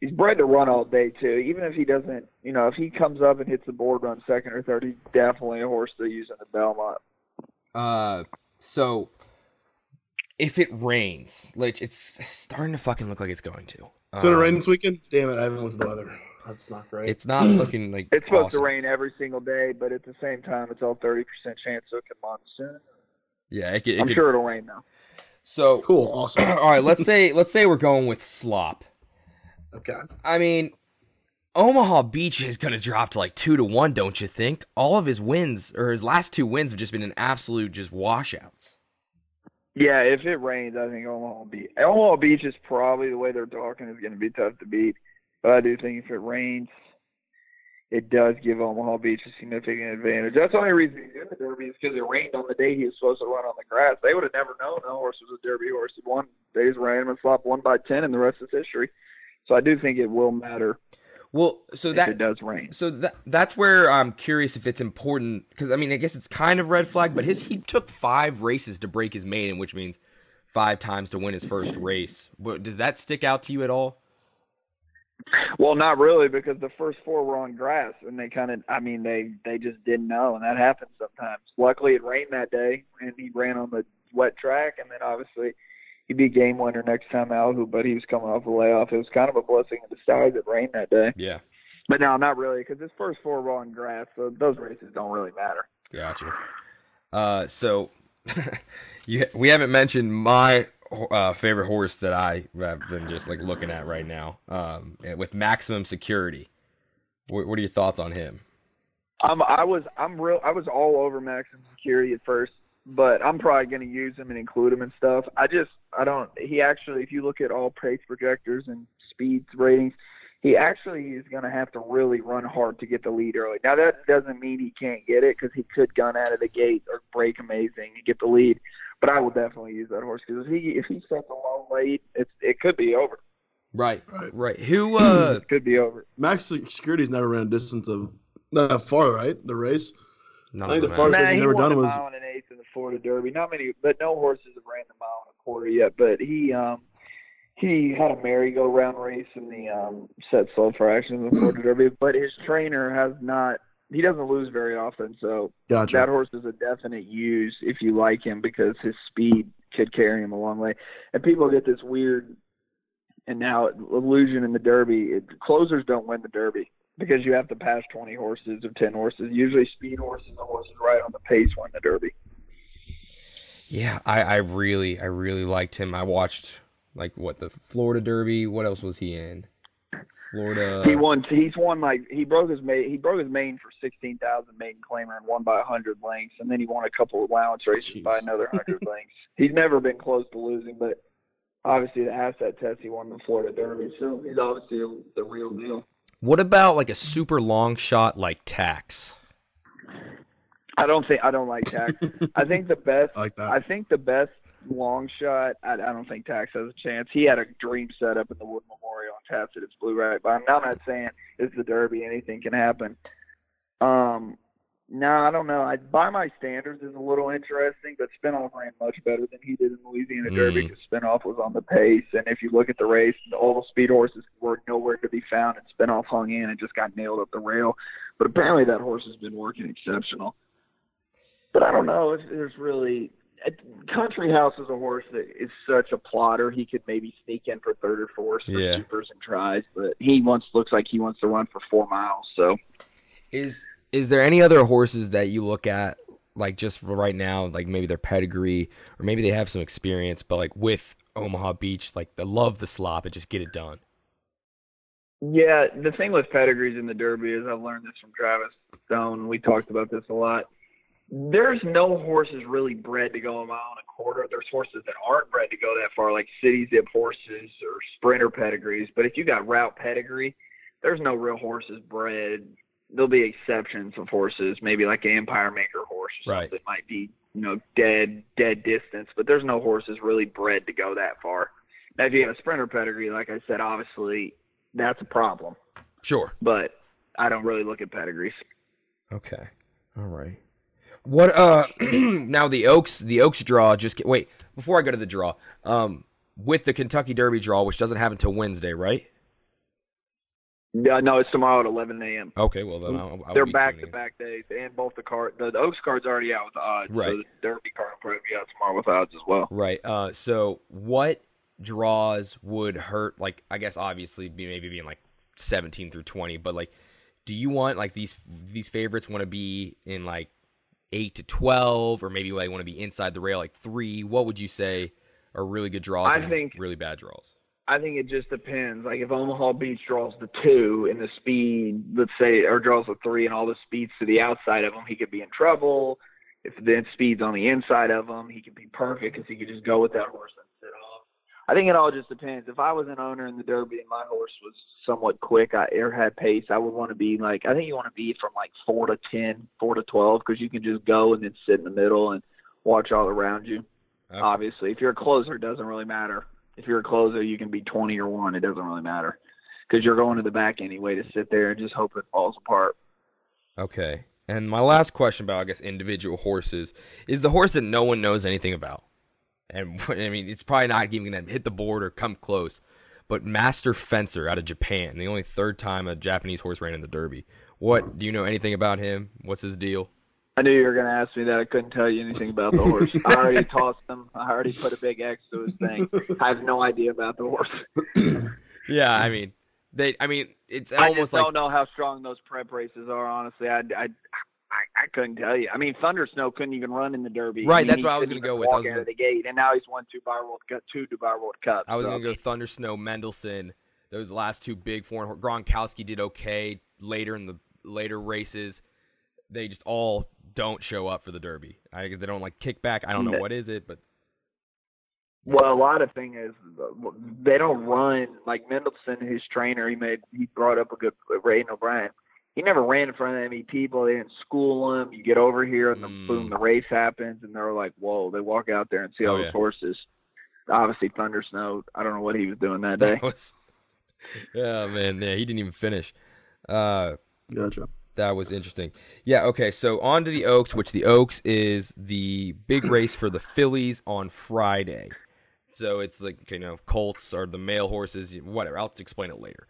he's bred to run all day too. Even if he doesn't, if he comes up and hits the board run second or third, he's definitely a horse to use in the Belmont. So if it rains, like it's starting to fucking look like it's going to. It's gonna rain this weekend? Damn it, I haven't looked at the weather. That's not great. It's not looking like it's supposed to rain every single day, but at the same time it's all 30% chance it can monsoon. Yeah, I'm sure it'll rain now. So cool, awesome. All right, let's say we're going with slop. Okay. I mean, Omaha Beach is going to drop to like 2 to 1, don't you think? All of his wins, or his last 2 wins, have just been an absolute just washouts. Yeah, if it rains, I think Omaha Beach is probably, the way they're talking, is going to be tough to beat. But I do think if it rains, it does give Omaha Beach a significant advantage. That's the only reason he's in the Derby is because it rained on the day he was supposed to run on the grass. They would have never known that horse was a Derby horse. He won. They just ran him and slopped 1 by 10, and the rest is history. So I do think it will matter. Well, so that it does rain. So that's where I'm curious if it's important, because I mean, I guess it's kind of red flag, but he took 5 races to break his maiden, which means 5 times to win his first race. But does that stick out to you at all? Well, not really, because the first 4 were on grass, and they they just didn't know, and that happens sometimes. Luckily, it rained that day, and he ran on the wet track, and then obviously he'd be Game Winner next time out, but he was coming off a layoff. It was kind of a blessing in disguise that rained that day. Yeah. But no, not really, because his first 4 were on grass, so those races don't really matter. Gotcha. So we haven't mentioned my favorite horse that I have been just like looking at right now, with Maximum Security. What are your thoughts on him? I was all over Maximum Security at first, but I'm probably going to use him and include him and stuff. If you look at all pace projectors and speed ratings, he actually is going to have to really run hard to get the lead early. Now that doesn't mean he can't get it, because he could gun out of the gate or break amazing and get the lead. But I will definitely use that horse, because if he sets a long lead, it could be over. Right. Who it could be over. Max Security's never ran a distance of that far, right? The race. Not I think the farthest he's ever done was 1 1/8 in the Florida Derby. Not many, but no horses have ran the 1 1/4 yet. But he had a merry-go-round race in the set slow fractions in the Florida Derby. But his trainer he doesn't lose very often, so gotcha. That horse is a definite use if you like him, because his speed could carry him a long way. And people get this weird illusion in the Derby. Closers don't win the Derby, because you have to pass 20 horses or 10 horses. Usually speed horses and horses right on the pace win the Derby. Yeah, I really liked him. I watched, the Florida Derby. What else was he in? Florida. He broke his maiden for 16,000 maiden claimer and won by 100 lengths, and then he won a couple of allowance races by another 100 lengths. He's never been close to losing, but obviously the asset test he won the Florida Derby, so he's obviously the real deal. What about like a super long shot like Tax? I don't like Tax. I think the best long shot. I don't think Tax has a chance. He had a dream setup in the Wood Memorial, and Tacitus Blue, right? But I'm not saying it's the Derby, anything can happen. No, I don't know. By my standards, is a little interesting, but Spinoff ran much better than he did in Louisiana Derby because Spinoff was on the pace. And if you look at the race, all the speed horses were nowhere to be found, and Spinoff hung in and just got nailed up the rail. But apparently that horse has been working exceptional. But I don't know if there's really – Country House is a horse that is such a plotter. He could maybe sneak in for third or fourth for supers and tries, but he looks like he wants to run for 4 miles. So Is there any other horses that you look at, like just right now, like maybe their pedigree or maybe they have some experience, but like with Omaha Beach, like they love the slop and just get it done? Yeah, the thing with pedigrees in the Derby is I've learned this from Travis Stone. We talked about this a lot. There's no horses really bred to go a mile and a quarter. There's horses that aren't bred to go that far, like city zip horses or sprinter pedigrees. But if you got route pedigree, there's no real horses bred. There'll be exceptions of horses, maybe like an Empire Maker horse or something that might be, dead distance, but there's no horses really bred to go that far. Now, if you have a sprinter pedigree, like I said, obviously that's a problem. Sure. But I don't really look at pedigrees. Okay. All right. What, now the Oaks draw wait, before I go to the draw, with the Kentucky Derby draw, which doesn't happen until Wednesday, right? No, it's tomorrow at 11 a.m. Okay, well, then I'll they're back-to-back days, and both the card, the Oaks card's already out with odds, right? So the Derby card will probably be out tomorrow with odds as well. Right. So what draws would hurt? Like, I guess obviously maybe being like 17 through 20, but like, do you want like these favorites want to be in like 8 to 12, or maybe they want to be inside the rail like 3? What would you say are really good draws? I think really bad draws. I think it just depends. Like if Omaha Beach draws the 2 and the speed, let's say, or draws the 3 and all the speeds to the outside of him, he could be in trouble. If the speed's on the inside of him, he could be perfect because he could just go with that horse and sit off. I think it all just depends. If I was an owner in the Derby and my horse was somewhat quick, had pace, I would want to be like, I think you want to be from like 4 to 10, 4 to 12, because you can just go and then sit in the middle and watch all around you. Okay. Obviously, if you're a closer, it doesn't really matter. If you're a closer, you can be 20 or 1. It doesn't really matter because you're going to the back anyway to sit there and just hope it falls apart. Okay. And my last question about, I guess, individual horses is the horse that no one knows anything about. And, I mean, it's probably not even going to hit the board or come close, but Master Fencer out of Japan, the only third time a Japanese horse ran in the Derby. What, do you know anything about him? What's his deal? I knew you were going to ask me that. I couldn't tell you anything about the horse. I already tossed him. I already put a big X to his thing. I have no idea about the horse. Yeah, I mean, it's almost like... I just don't know how strong those prep races are, honestly. I couldn't tell you. I mean, Thunder Snow couldn't even run in the Derby. Right, that's what I was going to go with. Walk out of the gate, and now he's won two Dubai World Cups. I was going to go Thunder Snow, Mendelssohn. Those last two big foreign... Gronkowski did okay later in the later races. They just all don't show up for the Derby. They don't like kick back. I don't know what is it, but. Well, a lot of thing is they don't run like Mendelssohn, his trainer. He brought up a good Ray O'Brien. He never ran in front of any people. They didn't school him. You get over here and boom, the race happens, and they're like, whoa. They walk out there and see all those horses. Obviously, Thunder Snow. I don't know what he was doing that day. Yeah, man. Yeah, he didn't even finish. Gotcha. That was interesting. Yeah, okay, so on to the Oaks, which the Oaks is the big race for the fillies on Friday. So it's like, colts or the male horses, whatever. I'll explain it later.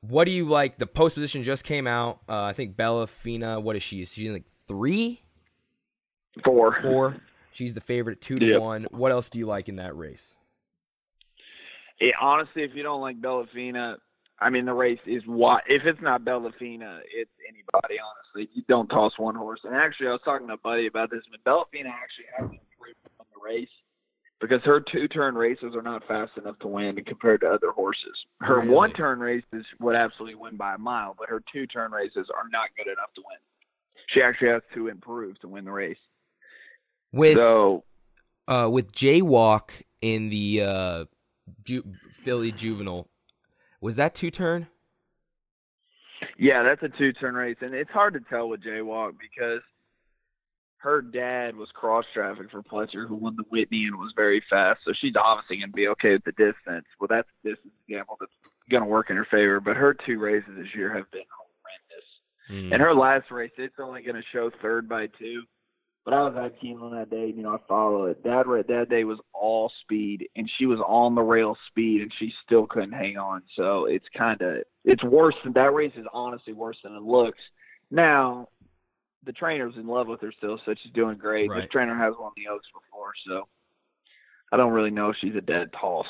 What do you like? The post position just came out. I think Bella Fina, what is she? Is she like 3? 4. She's the favorite 2 to 1. What else do you like in that race? Yeah, honestly, if you don't like Bella Fina... I mean, the race is wide. If it's not Bella Fina, it's anybody, honestly. You don't toss one horse. And actually, I was talking to a buddy about this, but Bella Fina actually hasn't improved on the race because her two-turn races are not fast enough to win compared to other horses. Her really? One-turn races would absolutely win by a mile, but her two-turn races are not good enough to win. She actually has to improve to win the race. With Jaywalk in the Philly Juvenile, was that 2-turn? Yeah, that's a 2-turn race, and it's hard to tell with Jaywalk because her dad was cross-traffic for Pletcher, who won the Whitney and was very fast. So she's obviously going to be okay with the distance. Well, that's a distance gamble that's going to work in her favor. But her two races this year have been horrendous. And her last race, it's only going to show third by two. But I was at Keeneland that day, I follow it. That day was all speed, and she was on the rail speed, and she still couldn't hang on. So it's it's worse than that race is honestly worse than it looks. Now, the trainer's in love with her still, so she's doing great. Right. This trainer has won the Oaks before, so I don't really know if she's a dead toss.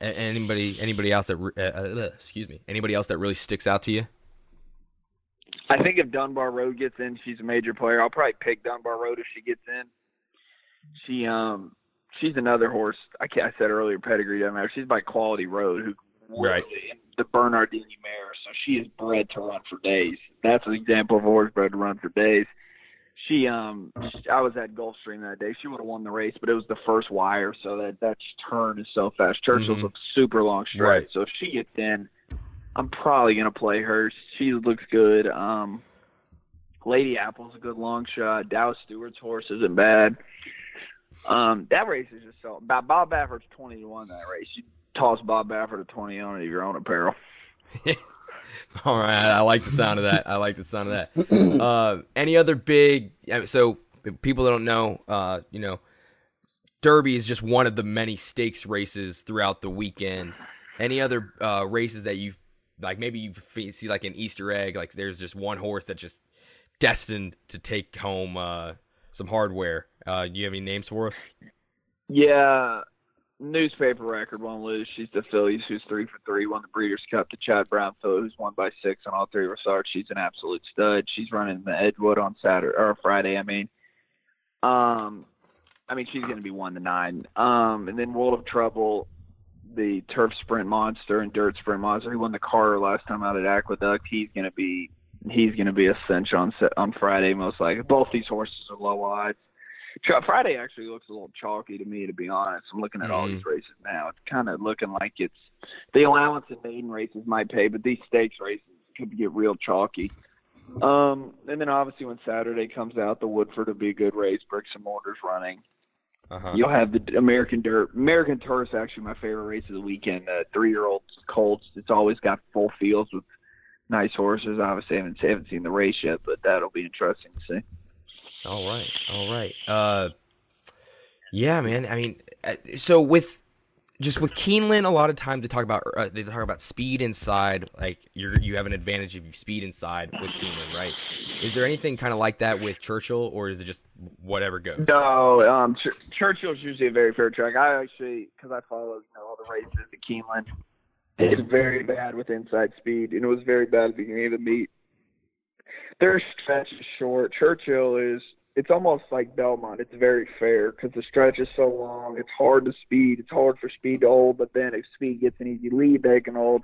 Anybody else that anybody else that really sticks out to you? I think if Dunbar Road gets in, she's a major player. I'll probably pick Dunbar Road if she gets in. She's another horse. I said earlier, pedigree doesn't matter. She's by Quality Road, who right the Bernardini mare, so she is bred to run for days. That's an example of a horse bred to run for days. I was at Gulfstream that day. She would have won the race, but it was the first wire, so that turn is so fast. Churchill's a super long straight, right. So if she gets in, I'm probably going to play her. She looks good. Lady Apple's a good long shot. Dow Stewart's horse isn't bad. That race is just so – Bob Baffert's 20-1 that race. You toss Bob Baffert a 20 on your own apparel. All right. I like the sound of that. Any other big – so people that don't know, Derby is just one of the many stakes races throughout the weekend. Any other races that you've like maybe you see like an Easter egg, like there's just one horse that's just destined to take home some hardware. Do you have any names for us? Yeah, Newspaper Record won't lose. She's the fillies, who's 3 for 3, won the Breeders' Cup to Chad Brownfield, who's 1 by 6 on all three restarts. She's an absolute stud. She's running the Edgewood on Saturday or Friday. She's going to be 1 to 9. And then World of Trouble, the turf sprint monster and dirt sprint monster. He won the Carter last time out at Aqueduct. He's gonna be a cinch on Friday, most likely. Both these horses are low odds. Friday actually looks a little chalky to me, to be honest. I'm looking at all these races now. It's kind of looking like it's the allowance and maiden races might pay, but these stakes races could get real chalky. And then obviously when Saturday comes out, the Woodford will be a good race. Bricks and Mortar's running. Uh-huh. You'll have the American Turf's actually my favorite race of the weekend. 3-year-old colts. It's always got full fields with nice horses. Obviously, I haven't seen the race yet, but that'll be interesting to see. All right. Yeah, man. So with Keeneland, a lot of time to talk about. They talk about speed inside. Like you have an advantage if you speed inside with Keeneland, right? Is there anything kind of like that with Churchill, or is it just whatever goes? No, Churchill's usually a very fair track. I actually, because I follow all the races at Keeneland, it's very bad with inside speed, and it was very bad at the beginning of the meet. Their stretch is short. Churchill is, it's almost like Belmont. It's very fair because the stretch is so long. It's hard to speed. It's hard for speed to hold, but then if speed gets an easy lead, they can hold.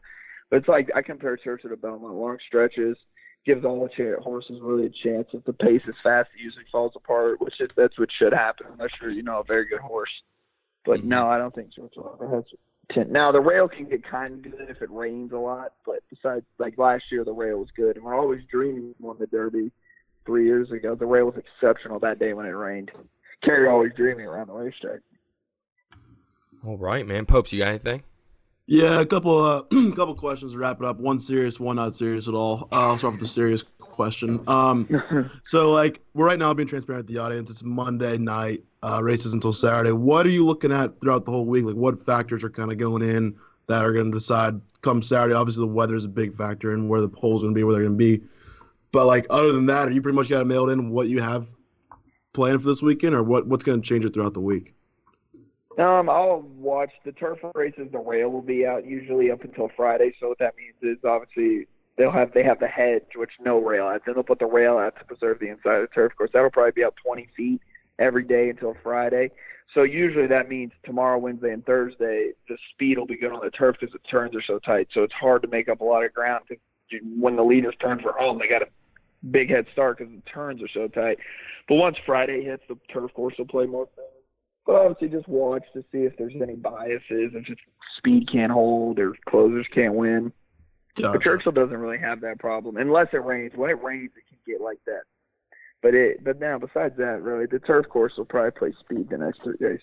But it's like I compare Churchill to Belmont. Long stretches gives all the horses really a chance. If the pace is fast, it usually falls apart, that's what should happen unless you're, a very good horse. But no, I don't think Churchill ever has 10. Now, the rail can get kind of good if it rains a lot, but besides, like last year, the rail was good. And we're always dreaming won the Derby 3 years ago. The rail was exceptional that day when it rained. Carried always dreaming around the racetrack. All right, man. Popes, you got anything? Yeah, a couple questions to wrap it up. One serious, one not serious at all. I'll start with the serious question. We're right now being transparent with the audience. It's Monday night, races until Saturday. What are you looking at throughout the whole week? Like, what factors are kind of going in that are going to decide come Saturday? Obviously, the weather is a big factor and where the polls are going to be, where they're going to be. But, other than that, are you pretty much got it mailed in what you have planned for this weekend, or what's going to change it throughout the week? I'll watch the turf races. The rail will be out usually up until Friday. So what that means is obviously they have the hedge, which no rail out. Then they'll put the rail out to preserve the inside of the turf course. That'll probably be out 20 feet every day until Friday. So usually that means tomorrow, Wednesday, and Thursday, the speed will be good on the turf because the turns are so tight. So it's hard to make up a lot of ground. Cause when the leaders turn for home, they got a big head start because the turns are so tight. But once Friday hits, the turf course will play more things. But obviously just watch to see if there's any biases, if speed can't hold or closers can't win. Gotcha. But Churchill doesn't really have that problem, unless it rains. When it rains, it can get like that But now, besides that, really, the turf course will probably play speed the next 3 days.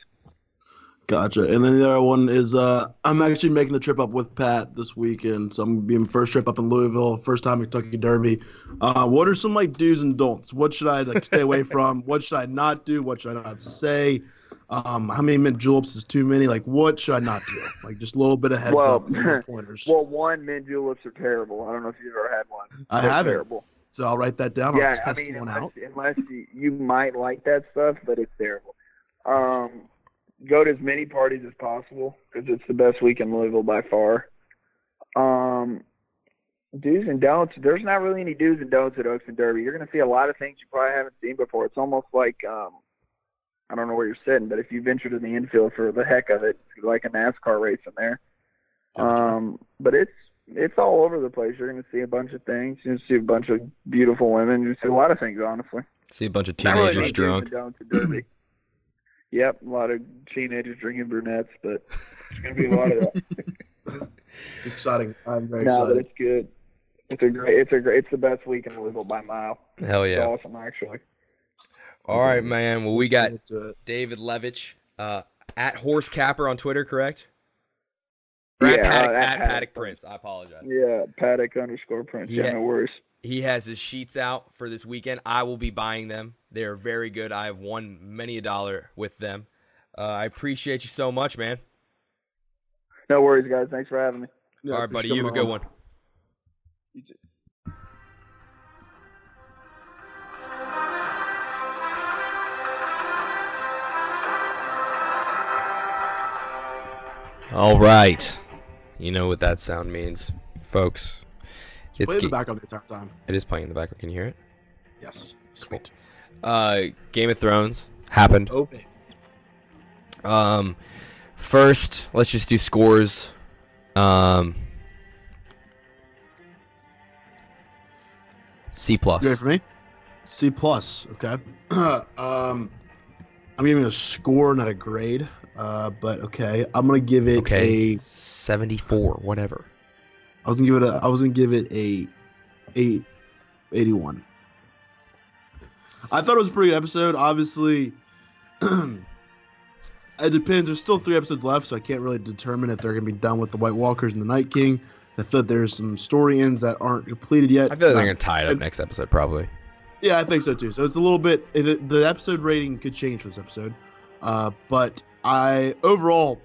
Gotcha. And then the other one is I'm actually making the trip up with Pat this weekend. So I'm going to be in first trip up in Louisville, first time at Kentucky Derby. What are some, like, do's and don'ts? What should I, like, stay away from? What should I not do? What should I not say? How many mint juleps is too many? Like, what should I not do? Like, just a little bit of heads up. Pointers. Well, one, mint juleps are terrible. I don't know if you've ever had one. I haven't. Terrible. So I'll write that down. Yeah, I'll test one out. Unless you might like that stuff, but it's terrible. Go to as many parties as possible because it's the best week in Louisville by far. Do's and don'ts. There's not really any do's and don'ts at Oaks and Derby. You're going to see a lot of things you probably haven't seen before. It's almost like I don't know where you're sitting, but if you venture to the infield for the heck of it, it's like a NASCAR race in there. But it's all over the place. You're going to see a bunch of things. You're going to see a bunch of beautiful women. You're going to see a lot of things, honestly. See a bunch of teenagers really drunk. Yep, a lot of teenagers drinking brunettes, but there's going to be a lot of that. It's exciting. I'm very excited. No, but it's good. It's the best week in Louisville by a mile. Hell yeah. It's awesome, actually. All right, man. Well, we got David Lovitch, at Horse Capper on Twitter, correct? Yeah. At Paddock Prince. I apologize. Yeah, Paddock_Prince. Yeah, no worries. He has his sheets out for this weekend. I will be buying them. They are very good. I have won many a dollar with them. I appreciate you so much, man. No worries, guys. Thanks for having me. Yeah, all right, buddy. You have a good one. You too. All right. You know what that sound means, folks. It's playing in the background the entire time. It is playing in the background. Can you hear it? Yes. Sweet. Game of Thrones happened. Open. First, let's just do scores. C+. You ready for me? C+. Okay. I'm giving it a score, not a grade. But okay, I'm gonna give it a 74. Whatever. I was gonna give it a 81. I thought it was a pretty good episode. Obviously, it depends. There's still 3 episodes left, so I can't really determine if they're going to be done with the White Walkers and the Night King. I feel like there's some story ends that aren't completed yet. I feel like they're going to tie it up next episode, probably. Yeah, I think so, too. So it's a little bit... The episode rating could change for this episode. But I was on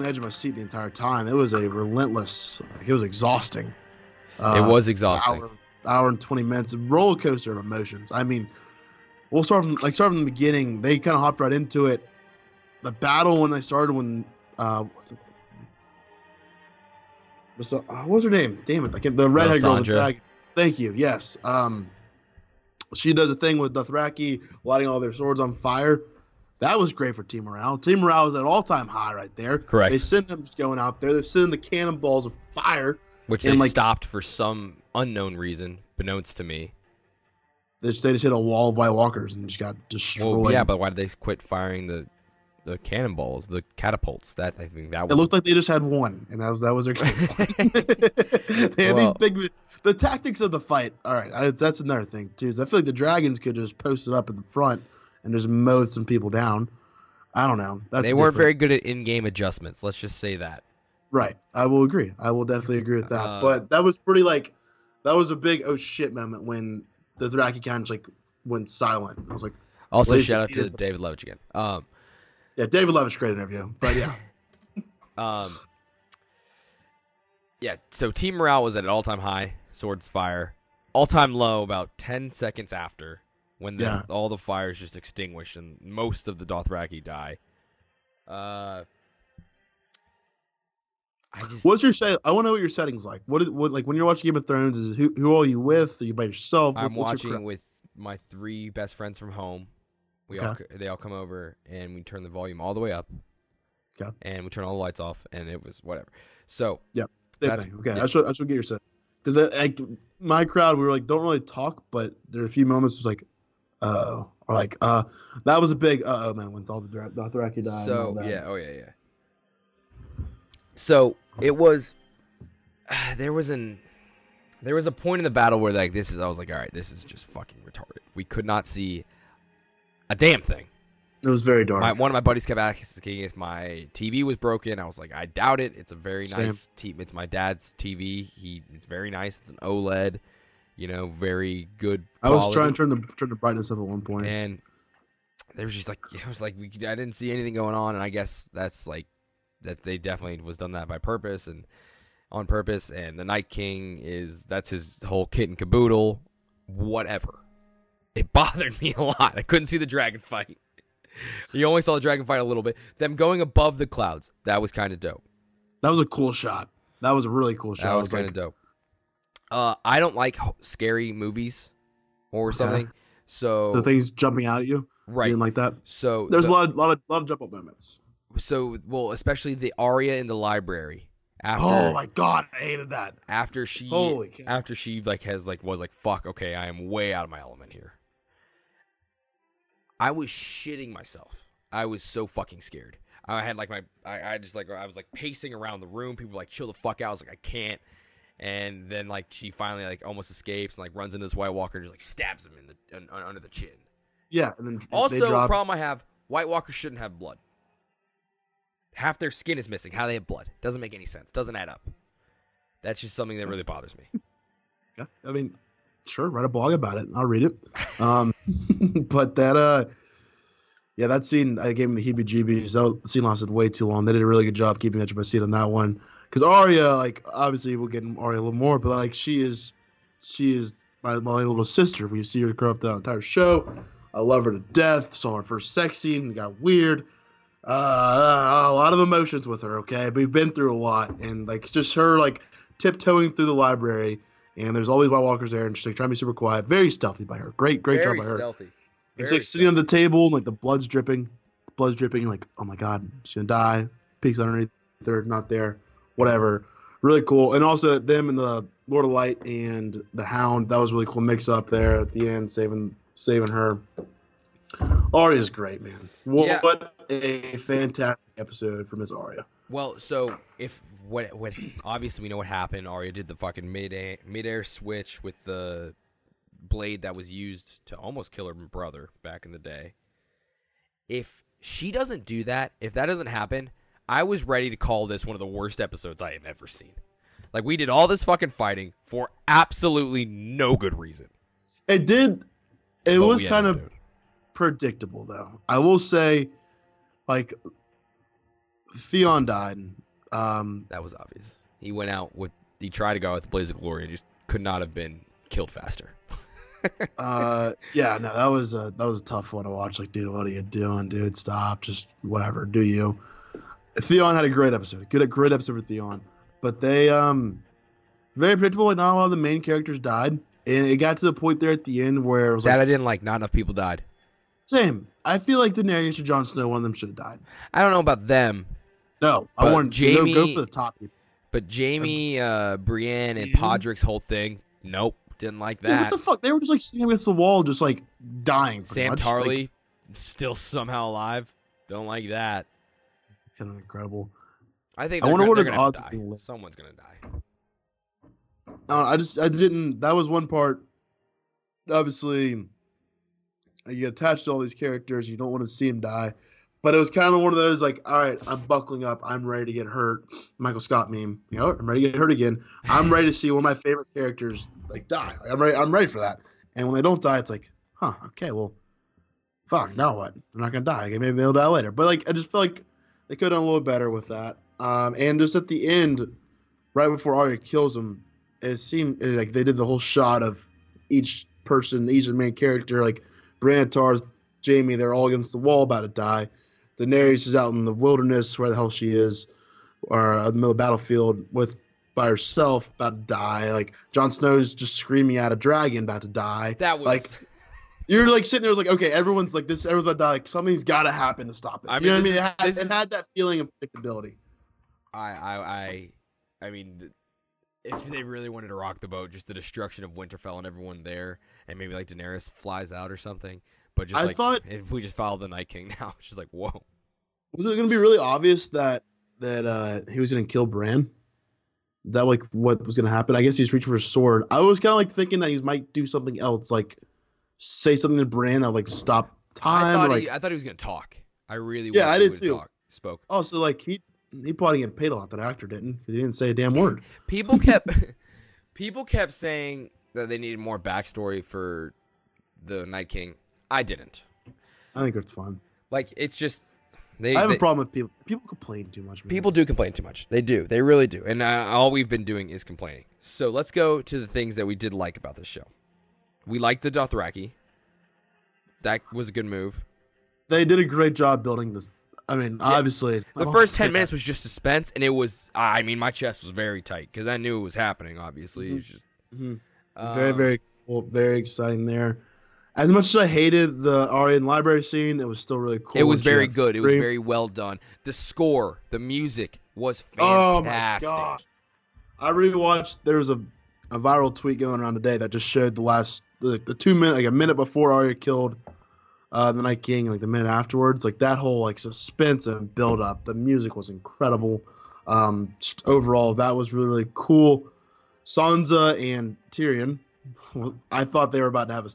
the edge of my seat the entire time. It was a relentless... it was exhausting. It was exhausting. Hour and 20 minutes, roller coaster of emotions. I mean, we'll start from the beginning. They kind of hopped right into it. The battle when they started what was her name? Damn it, the redhead girl, the dragon. Thank you. Yes, she does a thing with Dothraki lighting all their swords on fire. That was great for team morale. Team morale was at an all-time high right there. Correct. They send them going out there. They're sending the cannonballs of fire, which they stopped for some unknown reason, benounced to me. They just hit a wall of White Walkers and just got destroyed. Well, yeah, but why did they quit firing the cannonballs, the catapults? It looked like they just had one, and that was their cannonball. The tactics of the fight. All right, that's another thing too. Is I feel like the dragons could just post it up in the front and just mow some people down. I don't know. They weren't very good at in-game adjustments. Let's just say that. Right. I will agree. I will definitely agree with that. But that was pretty that was a big oh shit moment when the Dothraki kind of went silent. I was like... Also, shout out to David Lovitch again. Yeah, David Lovitch, great interview. But yeah. Yeah, so team morale was at an all-time high. Swords fire. All-time low about 10 seconds after when all the fires just extinguished and most of the Dothraki die. What's your setting? I want to know what your setting's like. What when you're watching Game of Thrones? Is who are you with? Are you by yourself? I'm watching with my 3 best friends from home. They all come over and we turn the volume all the way up. Okay. And we turn all the lights off and it was whatever. So yeah, same thing. Okay, yeah. I should get your set because my crowd we were don't really talk, but there are a few moments that was a big oh man when all the Dothraki died. So yeah. So it was. There was an There was a point in the battle where like this is, I was like, all right, this is just fucking retarded. We could not see a damn thing. It was very dark. One of my buddies kept asking if my TV was broken. I was like, I doubt it. It's a very nice TV. It's my dad's TV. It's very nice. It's an OLED. You know, very good quality. I was trying to turn the brightness up at one point, and there was just like I was like I didn't see anything going on, and I guess that's like that they definitely was done that by purpose and on purpose. And the Night King that's his whole kit and caboodle, whatever. It bothered me a lot. I couldn't see the dragon fight. You only saw the dragon fight a little bit. Them going above the clouds, that was kind of dope. That was a cool shot. That was a really cool shot. That was kind of dope. I don't like scary movies or something. So things jumping out at you, right? Like that. So there's a lot of jump up moments. So especially the aria in the library. Oh my god, I hated that. After she like has like was like fuck. Okay, I am way out of my element here. I was shitting myself. I was so fucking scared. I had like I was like pacing around the room. People were like, chill the fuck out. I was like, I can't. And then like she finally like almost escapes and like runs into this White Walker and just like stabs him under the chin. Yeah. And then also the problem I have, White Walkers shouldn't have blood. Half their skin is missing. How they have blood doesn't make any sense. Doesn't add up. That's just something that really bothers me. Yeah, I mean, sure, write a blog about it. I'll read it. But that yeah, that scene I gave him the heebie-jeebies. That scene lasted way too long. They did a really good job keeping Edge of my seat on that one. Because Arya, like, obviously we'll get Arya a little more, but, like, she is my little sister. We see her grow up the entire show. I love her to death. Saw her first sex scene. It got weird. A lot of emotions with her, okay? We've been through a lot. And, like, just her, like, tiptoeing through the library. And there's always White Walkers there. And she's, like, trying to be super quiet. Very stealthy by her. Great job by her. Stealthy. It's, like, sitting on the table, and, like, the blood's dripping. Like, oh, my God. She's going to die. Peeks underneath. They're not there. Whatever, really cool. And also them and the Lord of Light and the Hound, that was really cool mix up there at the end, saving her. Arya's great, man. What a fantastic episode for Miss Arya. Well, so if what obviously we know what happened. Arya did the fucking midair switch with the blade that was used to almost kill her brother back in the day. If she doesn't do that, if that doesn't happen, I was ready to call this one of the worst episodes I have ever seen. Like, we did all this fucking fighting for absolutely no good reason. It did. It was kind of predictable, though. I will say, like, Theon died. That was obvious. He went out with... He tried to go out with the Blaze of Glory and just could not have been killed faster. Yeah, no, that was a tough one to watch. Like, dude, what are you doing, dude? Stop. Just whatever. Do you... Theon had a great episode. Great episode for Theon. But they, very predictable. Like, not a lot of the main characters died. And it got to the point there at the end where it was I didn't like. Not enough people died. Same. I feel like Daenerys or Jon Snow, one of them should have died. I don't know about them. No. I wanted Jaime to go for the top people. But Jaime, Brienne, and Podrick's whole thing, nope. Didn't like that. Yeah, what the fuck? They were just like sitting against the wall, just like dying. Sam Tarly, like, still somehow alive. Don't like that. Kind of incredible. I think. I wonder what his odds are. Someone's gonna die. That was one part. Obviously, you get attached to all these characters. You don't want to see him die, but it was kind of one of those like, all right, I'm buckling up. I'm ready to get hurt. Michael Scott meme. You know, I'm ready to get hurt again. I'm ready to see one of my favorite characters like die. I'm ready for that. And when they don't die, it's like, huh? Okay, well, fuck. Now what? They're not gonna die. Maybe they'll die later. But like, I just feel like. They could have done a little better with that. And just at the end, right before Arya kills him, it seemed like they did the whole shot of each person, each main character, like Bran, Tars, Jaime, they're all against the wall about to die. Daenerys is out in the wilderness, where the hell she is, or in the middle of the battlefield by herself, about to die. Like, Jon Snow's just screaming at a dragon, about to die. That was... Like, you're like sitting there, like, okay, everyone's like this, everyone's about to die. Like, something's got to happen to stop this. You know what I mean? It had that feeling of predictability. I mean, if they really wanted to rock the boat, just the destruction of Winterfell and everyone there, and maybe like Daenerys flies out or something. But just I thought if we just follow the Night King now, it's just like, whoa. Was it going to be really obvious that he was going to kill Bran? that like what was going to happen. I guess he's reaching for a sword. I was kind of like thinking that he might do something else, like say something to Bran that like stop time. I thought he was going to talk. I really yeah, I did too. Spoke. Oh, so like he probably didn't get paid a lot. That actor didn't, because he didn't say a damn word. People kept saying that they needed more backstory for the Night King. I didn't. I think it's fun. Like, it's just I have a problem with people. People complain too much. Man. People do complain too much. They do. They really do. And all we've been doing is complaining. So let's go to the things that we did like about this show. We liked the Dothraki. That was a good move. They did a great job building this. I mean, yeah. Obviously. The first 10 minutes was just suspense, and it was, I mean, my chest was very tight because I knew it was happening, obviously. Mm-hmm. It was just very, very cool. Very exciting there. As much as I hated the Arya and library scene, it was still really cool. It was very good. It was very well done. The score, the music was fantastic. Oh my God. I rewatched. There was a viral tweet going around today that just showed the 2 minute, like a minute before Arya killed the Night King, like the minute afterwards, like that whole like suspense and build up. The music was incredible. Just overall, that was really, really cool. Sansa and Tyrion, I thought they were about to have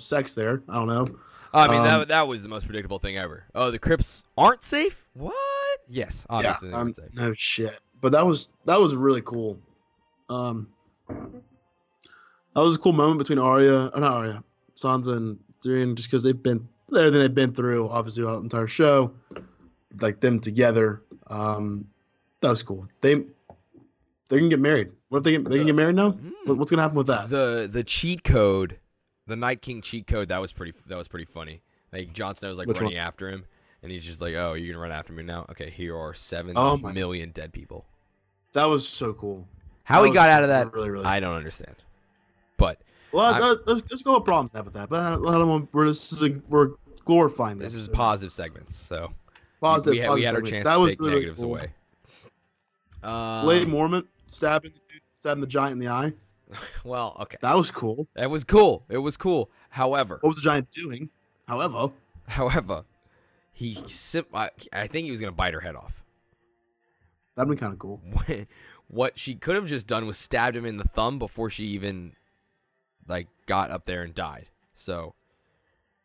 sex there. I don't know. I mean, that was the most predictable thing ever. Oh, the crypts aren't safe? What? Yes, obviously. Yeah, safe. No shit. But that was really cool. That was a cool moment between Sansa and Tyrion, just because they've been there, they've been through obviously the entire show, like them together. That was cool. They can get married. What if they can get married now? What's gonna happen with that? The cheat code. The Night King cheat code, that was pretty funny. Like Jon Snow was like running after him, and he's just like, "Oh, you're gonna run after me now? Okay, here are 7 million dead people." That was so cool. How he got out of that, really, really I don't understand. But well, there's a couple problems to have with that. But I don't want we're glorifying this. This is positive segments, so we had our chance to take really negatives cool. away. Lady Mormont stabbing the giant in the eye. Well, okay. That was cool. It was cool. However. What was the giant doing? However, I think he was going to bite her head off. That'd be kind of cool. What she could have just done was stabbed him in the thumb before she even like got up there and died. So,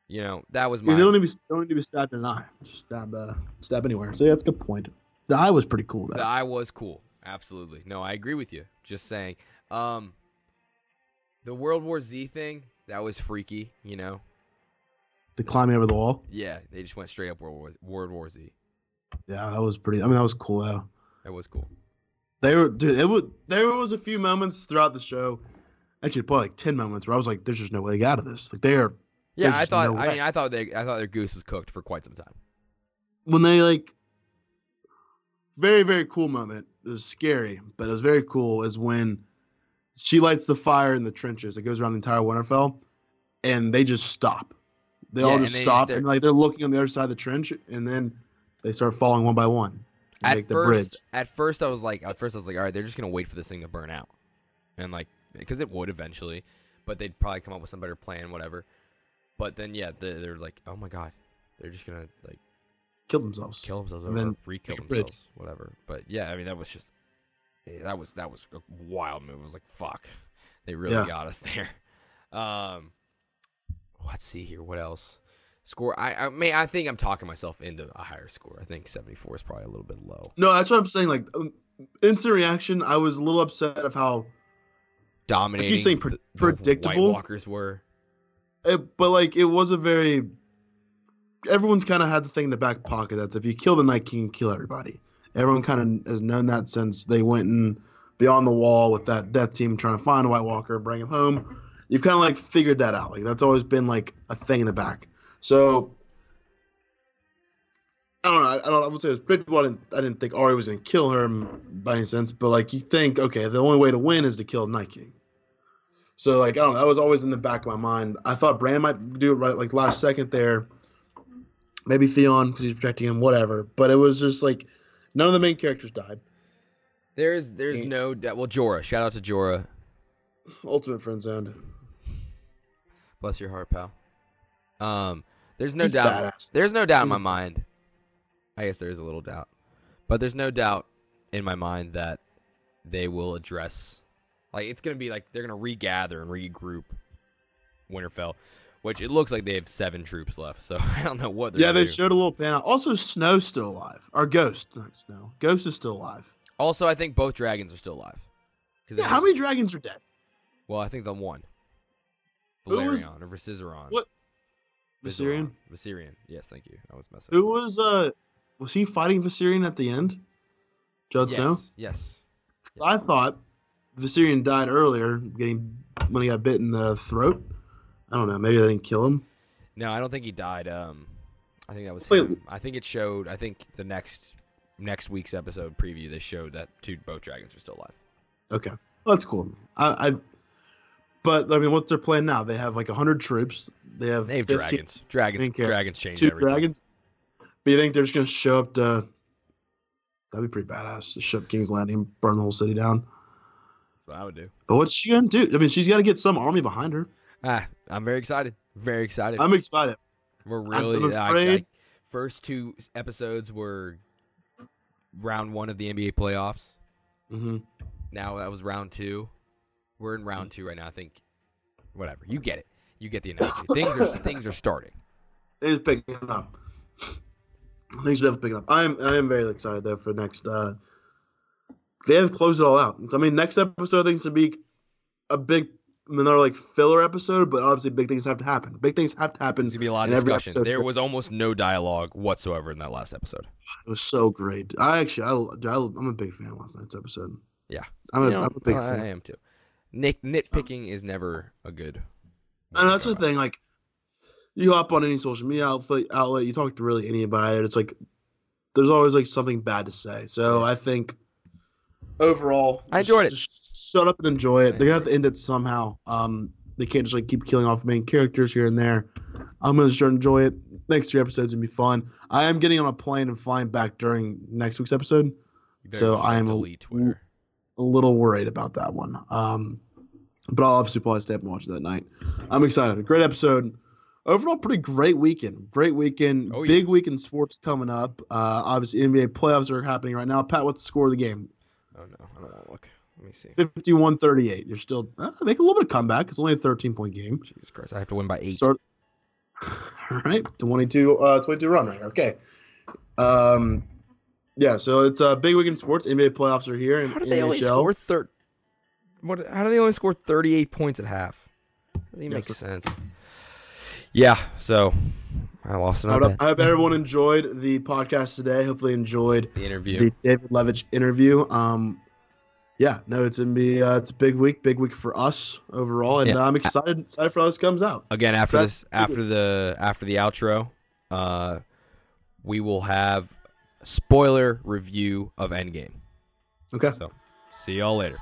you know, that was my... Because they don't need to be stabbed in an eye. Just stab anywhere. So, yeah, that's a good point. The eye was pretty cool. The eye was cool. Absolutely. No, I agree with you. Just saying. The World War Z thing, that was freaky, you know. The climbing over the wall? Yeah, they just went straight up World War Z. Yeah, that was pretty. I mean, that was cool though. That was cool. There was a few moments throughout the show, actually probably like 10 moments, where I was like, "There's just no way out of this." Like I thought their goose was cooked for quite some time. When they like, very very cool moment. It was scary, but it was very cool. Is when she lights the fire in the trenches. It goes around the entire Winterfell, and they just stop. They all stop, and like they're looking on the other side of the trench, and then they start falling one by one. At first, I was like, all right, they're just gonna wait for this thing to burn out, and like, because it would eventually, but they'd probably come up with some better plan, whatever. But then, yeah, they're like, oh my God, they're just gonna like kill themselves, and then re-kill themselves, whatever. But yeah, I mean, that was just. That was a wild move. I was like, fuck. They really got us there. Let's see here. What else? Score. I think I'm talking myself into a higher score. I think 74 is probably a little bit low. No, that's what I'm saying. Like, instant reaction, I was a little upset of how dominating predictable White Walkers were. But, like, it was a very... Everyone's kind of had the thing in the back pocket. That's if you kill the Night King, kill everybody. Everyone kind of has known that since they went in Beyond the Wall with that death team trying to find a White Walker, bring him home. You've kind of like figured that out. Like that's always been like a thing in the back. So I don't know. I would say it's predictable. I didn't think Arya was going to kill her by any sense, but like you think, okay, the only way to win is to kill Night King. So like I don't know. That was always in the back of my mind. I thought Bran might do it right, like last second there. Maybe Theon because he's protecting him, whatever. But it was just like. None of the main characters died. There's no doubt. Well, Jorah. Shout out to Jorah. Ultimate friend zone. Bless your heart, pal. There's no doubt. Badass. There's no doubt in my mind. I guess there is a little doubt, but there's no doubt in my mind that they will address, like, it's going to be like they're going to regather and regroup Winterfell, which it looks like they have 7 troops left. So I don't know what they're going to do. Yeah, they showed a little pan out. Also, Snow's still alive. Or Ghost, not Snow. Ghost is still alive. Also, I think both dragons are still alive. Yeah, how many dragons are dead? Well, I think the one. Valerion or Viserion. What? Viserion? Viserion. Yes, thank you. I was messing up. Who was he fighting Viserion at the end? Jon Snow? Yes. I thought Viserion died earlier when he got bit in the throat. I don't know. Maybe they didn't kill him. No, I don't think he died. I think that was him. I think it showed. I think the next week's episode preview, they showed that 2 boat dragons are still alive. Okay, well, that's cool. But I mean, what's their plan now? They have like 100 troops. They have 15, dragons. Dragons change 2 everything. Dragons. But you think they're just gonna show up to? That'd be pretty badass. Just show up King's Landing, burn the whole city down. That's what I would do. But what's she gonna do? I mean, she's gotta get some army behind her. I'm very excited. Very excited. I'm excited. We're really. I'm afraid. First 2 episodes were round 1 of the NBA playoffs. Mm-hmm. Now that was round 2. We're in round 2 right now. I think, whatever. You get it. You get the analogy. Things are starting. Things picking up. Things are definitely picking up. I am very excited though for next. They have closed it all out. I mean, next episode things to be a big, another like filler episode, but obviously big things have to happen. Big things have to happen. There's gonna be a lot of discussion. There was almost no dialogue whatsoever in that last episode. It was so great. I'm a big fan of last night's episode. Yeah, I'm a big fan. I am too. Nitpicking is never a good. And that's the thing. Like, you hop on any social media outlet, you talk to really anybody, and it's like there's always like something bad to say. So I think overall, I enjoyed it. Just shut up and enjoy it. They're gonna have to end it somehow. They can't just like keep killing off main characters here and there. I'm gonna just enjoy it. Next 3 episodes will be fun. I am getting on a plane and flying back during next week's episode, so I am delete Twitter. A little worried about that one, but I'll obviously probably stay up and watch it that night. I'm excited. A great episode. Overall, pretty great weekend. Great weekend. Oh, yeah. Big week in sports coming up. Obviously, NBA playoffs are happening right now. Pat, what's the score of the game? Oh, no. I don't know. Look. Let me see. 51-38. You're still making a little bit of comeback. It's only a 13-point game. Jesus Christ. I have to win by 8. All right. 22 run right. Okay. Yeah, so it's a big week in sports. NBA playoffs are here. And how do they NHL. Only score How do they only score 38 points at half? Doesn't even make sense. Yeah, so I lost it. I hope everyone enjoyed the podcast today. Hopefully enjoyed the interview, the David Lovitch interview. Yeah, no, it's gonna be it's a big week for us overall, and yeah. I'm excited for how this comes out. Again, after the outro, we will have. Spoiler review of Endgame. Okay. So, see y'all later.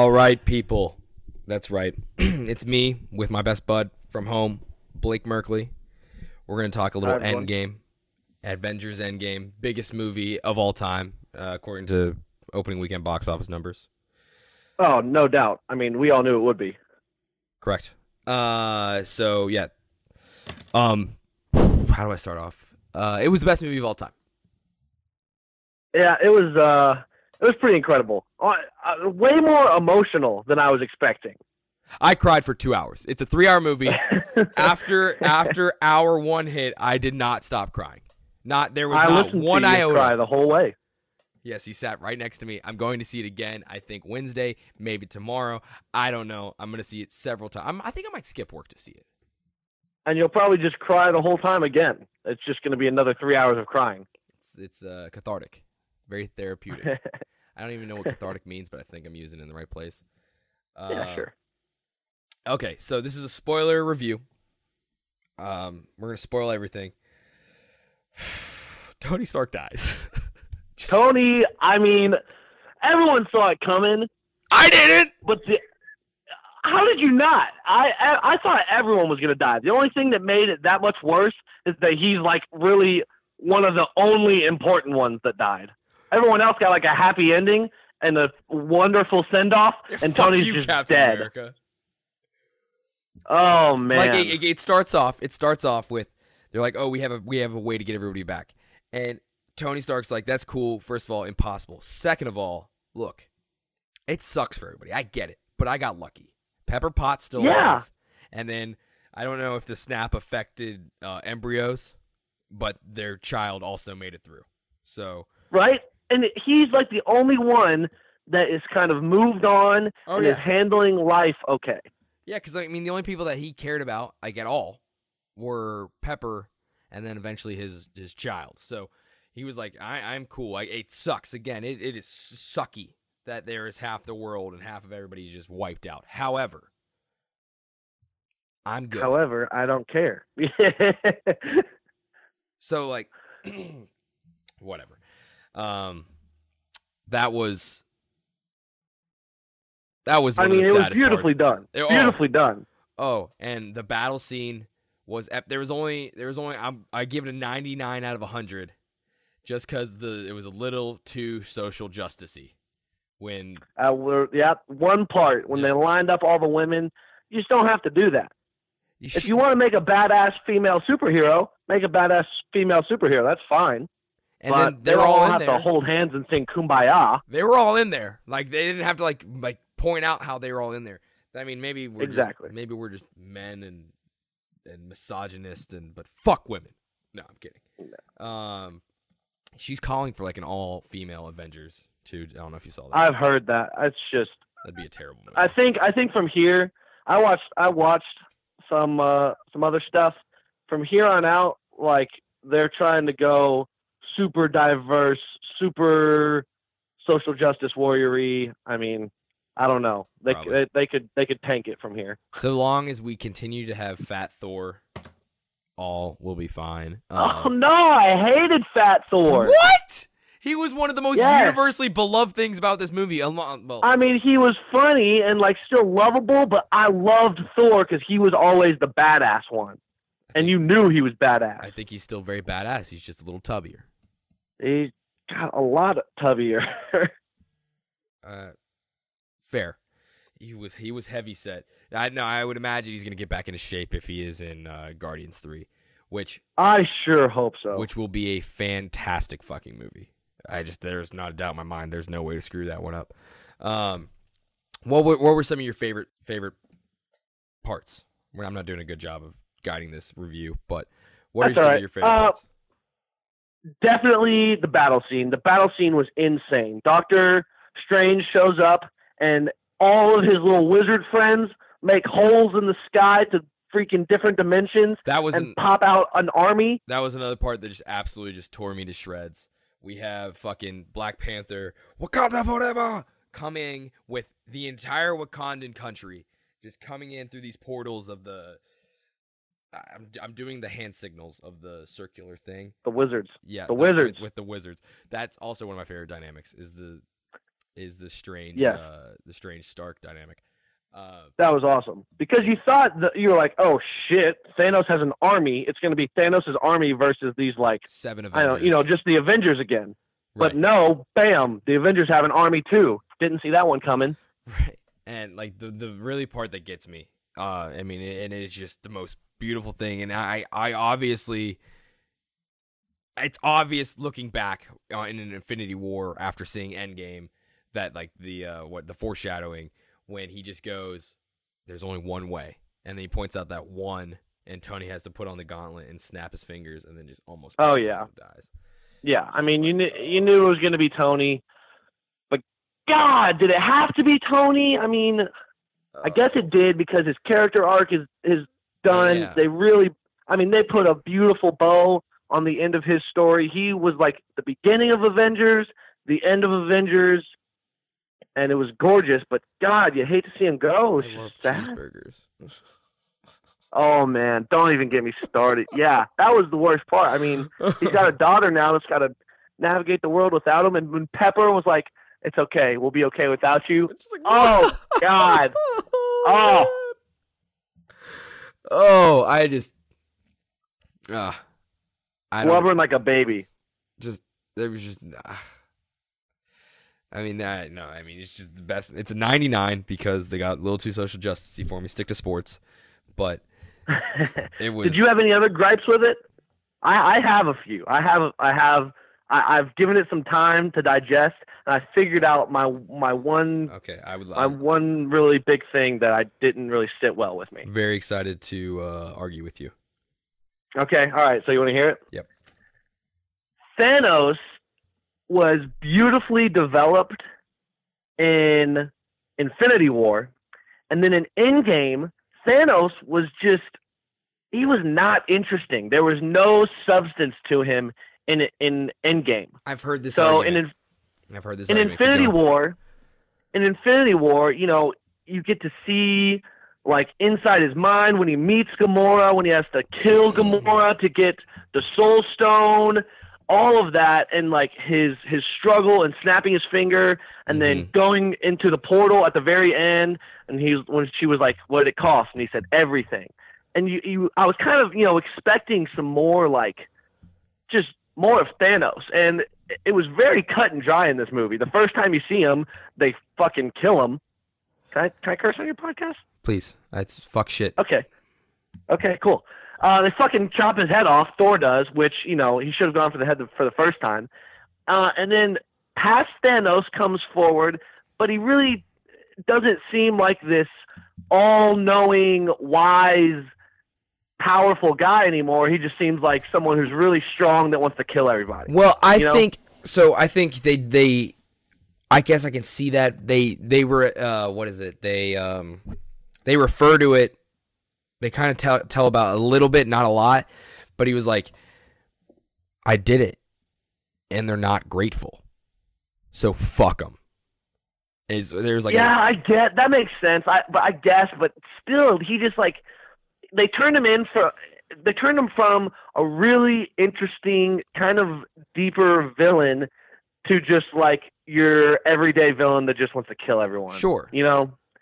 All right, people. That's right. It's me with my best bud from home. Blake Merkley. We're going to talk a little Endgame. Avengers Endgame. Biggest movie of all time, according to opening weekend box office numbers. Oh, no doubt. I mean, we all knew it would be. Correct. So, yeah. How do I start off? It was the best movie of all time. Yeah, it was pretty incredible. Way more emotional than I was expecting. I cried for 2 hours. It's a 3-hour movie. After hour 1 hit, I did not stop crying. There was not one iota. I cried the whole way. Yes, he sat right next to me. I'm going to see it again. I think Wednesday, maybe tomorrow. I don't know. I'm going to see it several times. I think I might skip work to see it. And you'll probably just cry the whole time again. It's just going to be another 3 hours of crying. It's cathartic, very therapeutic. I don't even know what cathartic means, but I think I'm using it in the right place. Yeah, sure. Okay, so this is a spoiler review. We're going to spoil everything. Tony Stark dies. Tony, I mean, everyone saw it coming. I didn't! But how did you not? I thought everyone was going to die. The only thing that made it that much worse is that he's, like, really one of the only important ones that died. Everyone else got like a happy ending and a wonderful send-off, and Tony's just Captain dead. America. Oh man! Like it starts off with they're like, oh, we have a way to get everybody back, and Tony Stark's like, that's cool. First of all, impossible. Second of all, look, it sucks for everybody. I get it, but I got lucky. Pepper Potts still alive, and then I don't know if the snap affected embryos, but their child also made it through. So right, and he's like the only one that is kind of moved on and is handling life okay. Yeah, because, I mean, the only people that he cared about, like, at all were Pepper and then eventually his child. So he was like, I'm cool. It sucks. Again, it is sucky that there is half the world and half of everybody just wiped out. However, I'm good. However, I don't care. So, like, whatever. That was one of the saddest it was beautifully parts. Done. Beautifully done. Oh, and the battle scene was there was only I give it a 99 out of 100 just cuz it was a little too social justicey when one part when they lined up all the women. You just don't have to do that. If you want to make a badass female superhero, make a badass female superhero. That's fine. And but then they all have to hold hands and sing Kumbaya. They were all in there. Like they didn't have to like point out how they were all in there. I mean, maybe we're just men and misogynists but fuck women. No, I'm kidding. No. She's calling for like an all female Avengers too. I don't know if you saw that. I've heard that. It's just that'd be a terrible movie. I think from here, I watched some other stuff. From here on out, like they're trying to go super diverse, super social justice warrior-y. I mean, I don't know. They could tank it from here. So long as we continue to have Fat Thor, all will be fine. Oh no, I hated Fat Thor. What? He was one of the most universally beloved things about this movie. Well, I mean, he was funny and like still lovable, but I loved Thor because he was always the badass one, and you knew he was badass. I think he's still very badass. He's just a little tubbier. He got a lot of tubbier. Fair. He was heavy set. I would imagine he's gonna get back into shape if he is in Guardians 3, which I sure hope so. Which will be a fantastic fucking movie. There's not a doubt in my mind. There's no way to screw that one up. What were some of your favorite parts? I'm not doing a good job of guiding this review, but what are some of your favorite parts? Definitely the battle scene. The battle scene was insane. Doctor Strange shows up, and all of his little wizard friends make holes in the sky to freaking different dimensions and pop out an army. That was another part that just absolutely just tore me to shreds. We have fucking Black Panther, Wakanda Forever, coming with the entire Wakandan country, just coming in through these portals of the... I'm doing the hand signals of the circular thing. The wizards. Yeah. The wizards. With the wizards. That's also one of my favorite dynamics is the strange the strange Stark dynamic. That was awesome. Because you thought you were like, oh shit, Thanos has an army. It's gonna be Thanos' army versus these like seven Avengers. Just the Avengers again. Right. But no, bam, the Avengers have an army too. Didn't see that one coming. Right. And like the really part that gets me. It's just the most beautiful thing, and I obviously, it's obvious looking back in an Infinity War after seeing Endgame that like the foreshadowing when he just goes, "There's only one way," and then he points out that one, and Tony has to put on the gauntlet and snap his fingers, and then just almost dies. Yeah, I mean you knew it was gonna be Tony, but God, did it have to be Tony? I mean. I guess it did because his character arc is done. Yeah. They put a beautiful bow on the end of his story. He was like the beginning of Avengers, the end of Avengers, and it was gorgeous. But God, you hate to see him go. It's just sad. Cheeseburgers. Oh man, don't even get me started. Yeah, that was the worst part. I mean, he's got a daughter now that's got to navigate the world without him. And when Pepper was like, "It's okay. We'll be okay without you." Like, oh God! Oh, I just I blubbering like a baby. Just there was just. I mean that. No, I mean it's just the best. It's a 99 because they got a little too social justice-y for me. Stick to sports, but it was. Did you have any other gripes with it? I have a few. I've given it some time to digest, and I figured out my one. Okay, I would. My one really big thing that I didn't really sit well with me. Very excited to argue with you. Okay, all right. So you want to hear it? Yep. Thanos was beautifully developed in Infinity War, and then in Endgame, Thanos was just—he was not interesting. There was no substance to him. In Endgame, I've heard this. So in Infinity War, you know, you get to see like inside his mind when he meets Gamora, when he has to kill Gamora to get the Soul Stone, all of that, and like his struggle and snapping his finger, and then going into the portal at the very end, and when she was like, "What did it cost?" and he said, "Everything." And I was kind of expecting some more like just more of Thanos, and it was very cut and dry in this movie. The first time you see him, they fucking kill him. Can I curse on your podcast? Please. That's fuck shit. Okay, cool. They fucking chop his head off, Thor does, which, he should have gone for the head for the first time. And then past Thanos comes forward, but he really doesn't seem like this all-knowing, wise, powerful guy anymore. He just seems like someone who's really strong that wants to kill everybody. Well, I think I guess I can see that they were what is it? They refer to it. They kind of tell about a little bit, not a lot, but he was like, I did it, and they're not grateful, so fuck them. There's like I get that makes sense. But still, he just like. They turned him from a really interesting kind of deeper villain to just like your everyday villain that just wants to kill everyone. Sure,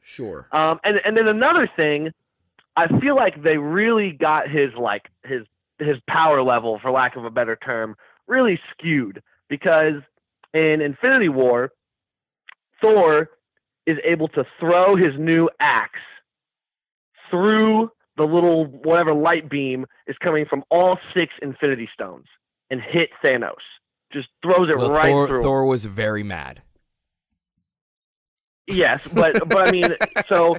Sure. And then another thing, I feel like they really got his power level, for lack of a better term, really skewed, because in Infinity War, Thor is able to throw his new axe through the little whatever light beam is coming from all 6 Infinity Stones and hit Thanos. Just throws it right through. Thor was very mad. Yes, but I mean, so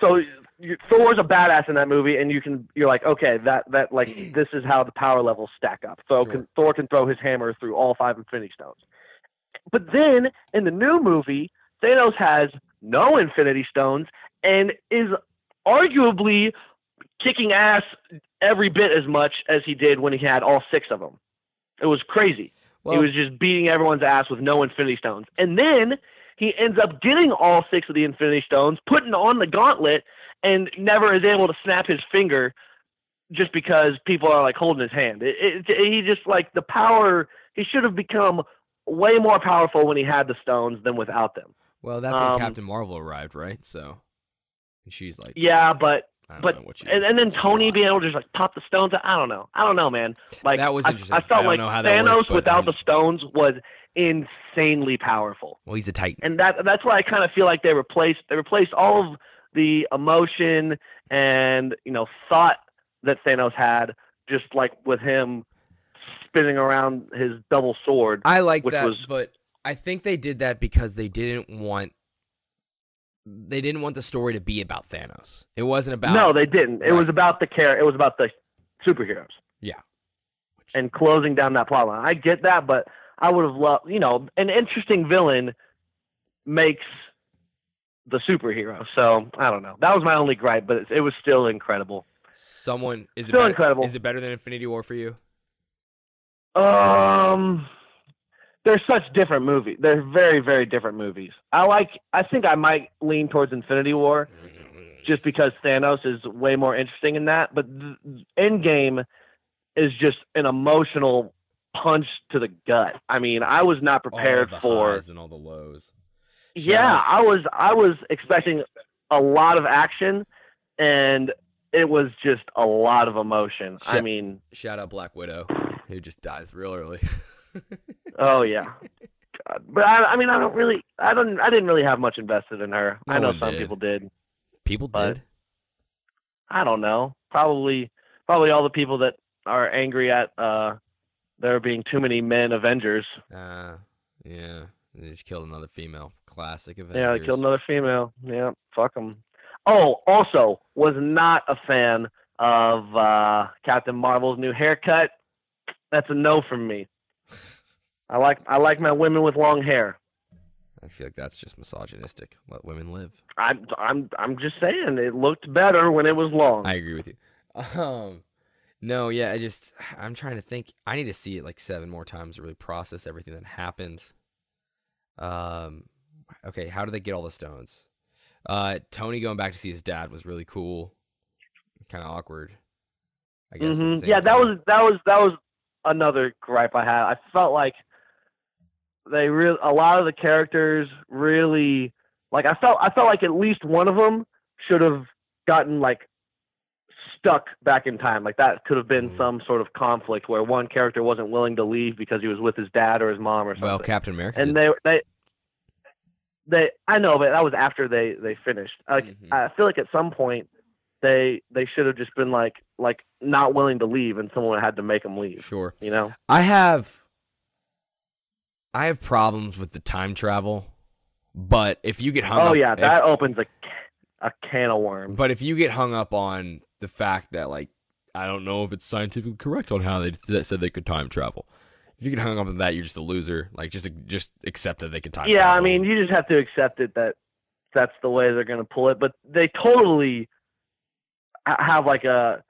Thor's a badass in that movie, and you're like, okay, that like this is how the power levels stack up. So Thor can throw his hammer through all 5 Infinity Stones. But then in the new movie, Thanos has no Infinity Stones and is arguably kicking ass every bit as much as he did when he had all 6 of them. It was crazy. Well, he was just beating everyone's ass with no Infinity Stones. And then he ends up getting all 6 of the Infinity Stones, putting on the gauntlet, and never is able to snap his finger just because people are like holding his hand. He just like the power. He should have become way more powerful when he had the stones than without them. Well, that's when Captain Marvel arrived, right? So she's like, yeah, but then Tony being able to just like pop the stones out, I don't know, man. Like that was interesting. I felt like Thanos worked, without the stones was insanely powerful. Well, he's a titan, and that's why I kind of feel like they replaced all of the emotion and thought that Thanos had, just like with him spinning around his double sword. I like that, but I think they did that because they didn't want the story to be about Thanos. It wasn't about... No, they didn't. It was about the character. It was about the superheroes. Yeah. And closing down that plot line. I get that, but I would have loved... an interesting villain makes the superhero. So, I don't know. That was my only gripe, but it was still incredible. Is it still incredible. Is it better than Infinity War for you? They're such different movies. They're very, very different movies. I think I might lean towards Infinity War just because Thanos is way more interesting in that. But Endgame is just an emotional punch to the gut. I mean, I was not prepared for all the highs and all the lows. Yeah, I was expecting a lot of action, and it was just a lot of emotion. Shout out Black Widow. who just dies real early. Oh yeah. God. But I didn't really have much invested in her. No, I know some people did. People did? I don't know. Probably all the people that are angry at there being too many men Avengers. Yeah. They just killed another female. Classic Avengers. Yeah, they killed another female. Yeah, fuck them. Oh, also, was not a fan of Captain Marvel's new haircut. That's a no from me. I like my women with long hair. I feel like that's just misogynistic. Let women live. I'm just saying it looked better when it was long. I agree with you. No, yeah, I'm trying to think. I need to see it like 7 more times to really process everything that happened. Okay, how do they get all the stones? Tony going back to see his dad was really cool. Kind of awkward, I guess. Mm-hmm. Yeah, that was another gripe I had. I felt like a lot of the characters really, like, I felt like at least one of them should have gotten like stuck back in time. Like that could have been some sort of conflict where one character wasn't willing to leave because he was with his dad or his mom or something. Well, Captain America. And they I know, but that was after they finished. Like, mm-hmm. I feel like at some point they should have just been like not willing to leave, and someone had to make them leave. Sure, you know. I have problems with the time travel, but if you get hung up, that opens a can of worms. But if you get hung up on the fact that, like, I don't know if it's scientifically correct on how they said they could time travel. If you get hung up on that, you're just a loser. Like, just accept that they could time travel. Yeah, I mean, you just have to accept it that that's the way they're going to pull it. But they totally have like a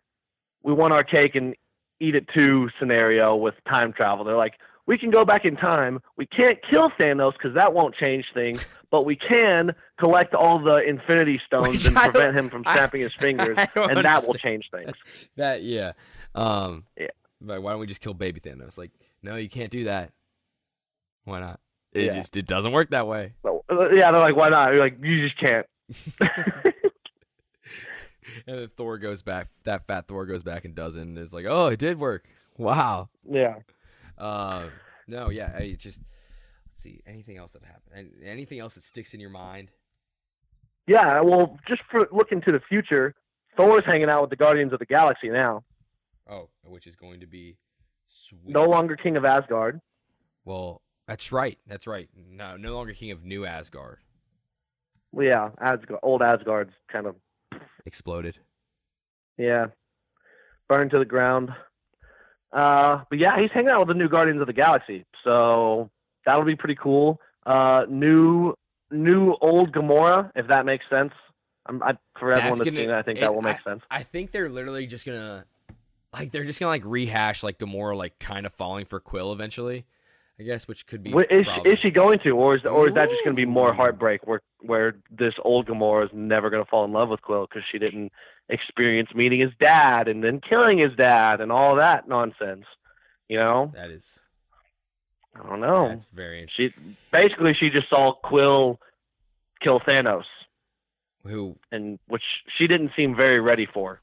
we want our cake and eat it too scenario with time travel. They're like, we can go back in time. We can't kill Thanos because that won't change things, but we can collect all the Infinity Stones and prevent him from snapping his fingers, and understand. That will change things. That yeah, yeah. But why don't we just kill baby Thanos? Like, no, you can't do that. Why not? It doesn't work that way. So, yeah, they're like, why not? You're like, you just can't. And then Thor goes back. That fat Thor goes back and does it. And it's like, oh, it did work. Wow. Yeah. No, yeah. I just let's see anything else that happened. Anything else that sticks in your mind? Yeah. Well, just for looking to the future, Thor's hanging out with the Guardians of the Galaxy now. Oh, which is going to be sweet. No longer King of Asgard. Well, that's right. That's right. No longer King of New Asgard. Well, yeah, old Asgard's kind of exploded. Yeah. Burned to the ground. But yeah, he's hanging out with the new Guardians of the Galaxy. So that'll be pretty cool. New old Gamora, if that makes sense. I think that will make sense. I think they're literally just going to rehash like Gamora like kind of falling for Quill eventually. I guess, which could be. Is she going to, or is that just going to be more heartbreak where this old Gamora is never going to fall in love with Quill because she didn't experience meeting his dad and then killing his dad and all that nonsense, you know? That is. I don't know. That's very interesting. She just saw Quill kill Thanos, which she didn't seem very ready for.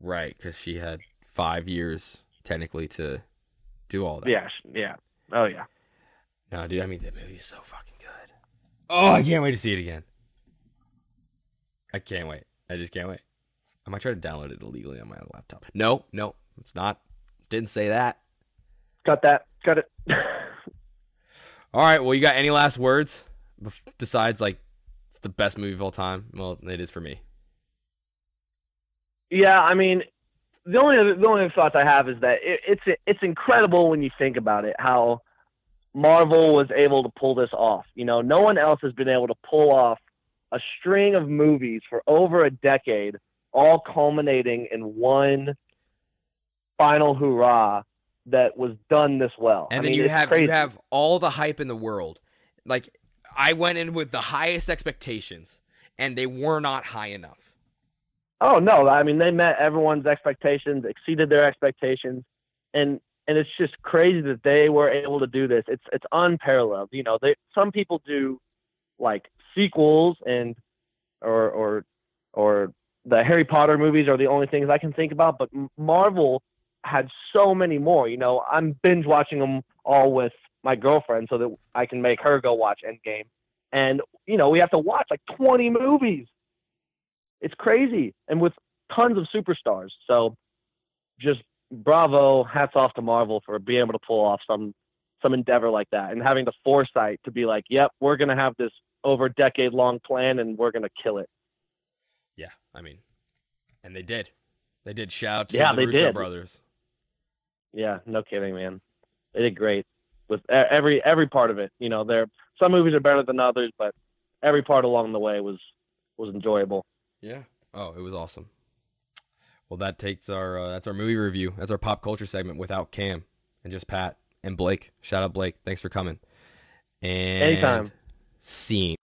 Right, because she had 5 years technically to do all that. Yeah, yeah. Oh yeah, no, dude. I mean, that movie is so fucking good. Oh, I can't wait to see it again. I can't wait. I just can't wait. I might try to download it illegally on my laptop. No, it's not. Didn't say that. Cut that. Cut it. All right. Well, you got any last words besides like it's the best movie of all time? Well, it is for me. Yeah, I mean. The only thoughts I have is that it's incredible when you think about it how Marvel was able to pull this off. You know, no one else has been able to pull off a string of movies for over a decade, all culminating in one final hurrah that was done this well. And I mean, you have all the hype in the world. Like, I went in with the highest expectations, and they were not high enough. Oh, no. I mean, they met everyone's expectations, exceeded their expectations. And it's just crazy that they were able to do this. It's unparalleled. You know, some people do like sequels and or the Harry Potter movies are the only things I can think about. But Marvel had so many more. You know, I'm binge watching them all with my girlfriend so that I can make her go watch Endgame. And, you know, we have to watch like 20 movies. It's crazy. And with tons of superstars. So just bravo, hats off to Marvel for being able to pull off some endeavor like that and having the foresight to be like, yep, we're going to have this over decade long plan and we're going to kill it. Yeah. I mean, and they did. They did. Shout to the Russo brothers. Yeah, no kidding, man. They did great with every part of it. You know, some movies are better than others, but every part along the way was enjoyable. Yeah. Oh, it was awesome. Well, that takes our that's our movie review. That's our pop culture segment without Cam and just Pat and Blake. Shout out Blake. Thanks for coming. And anytime. Scene.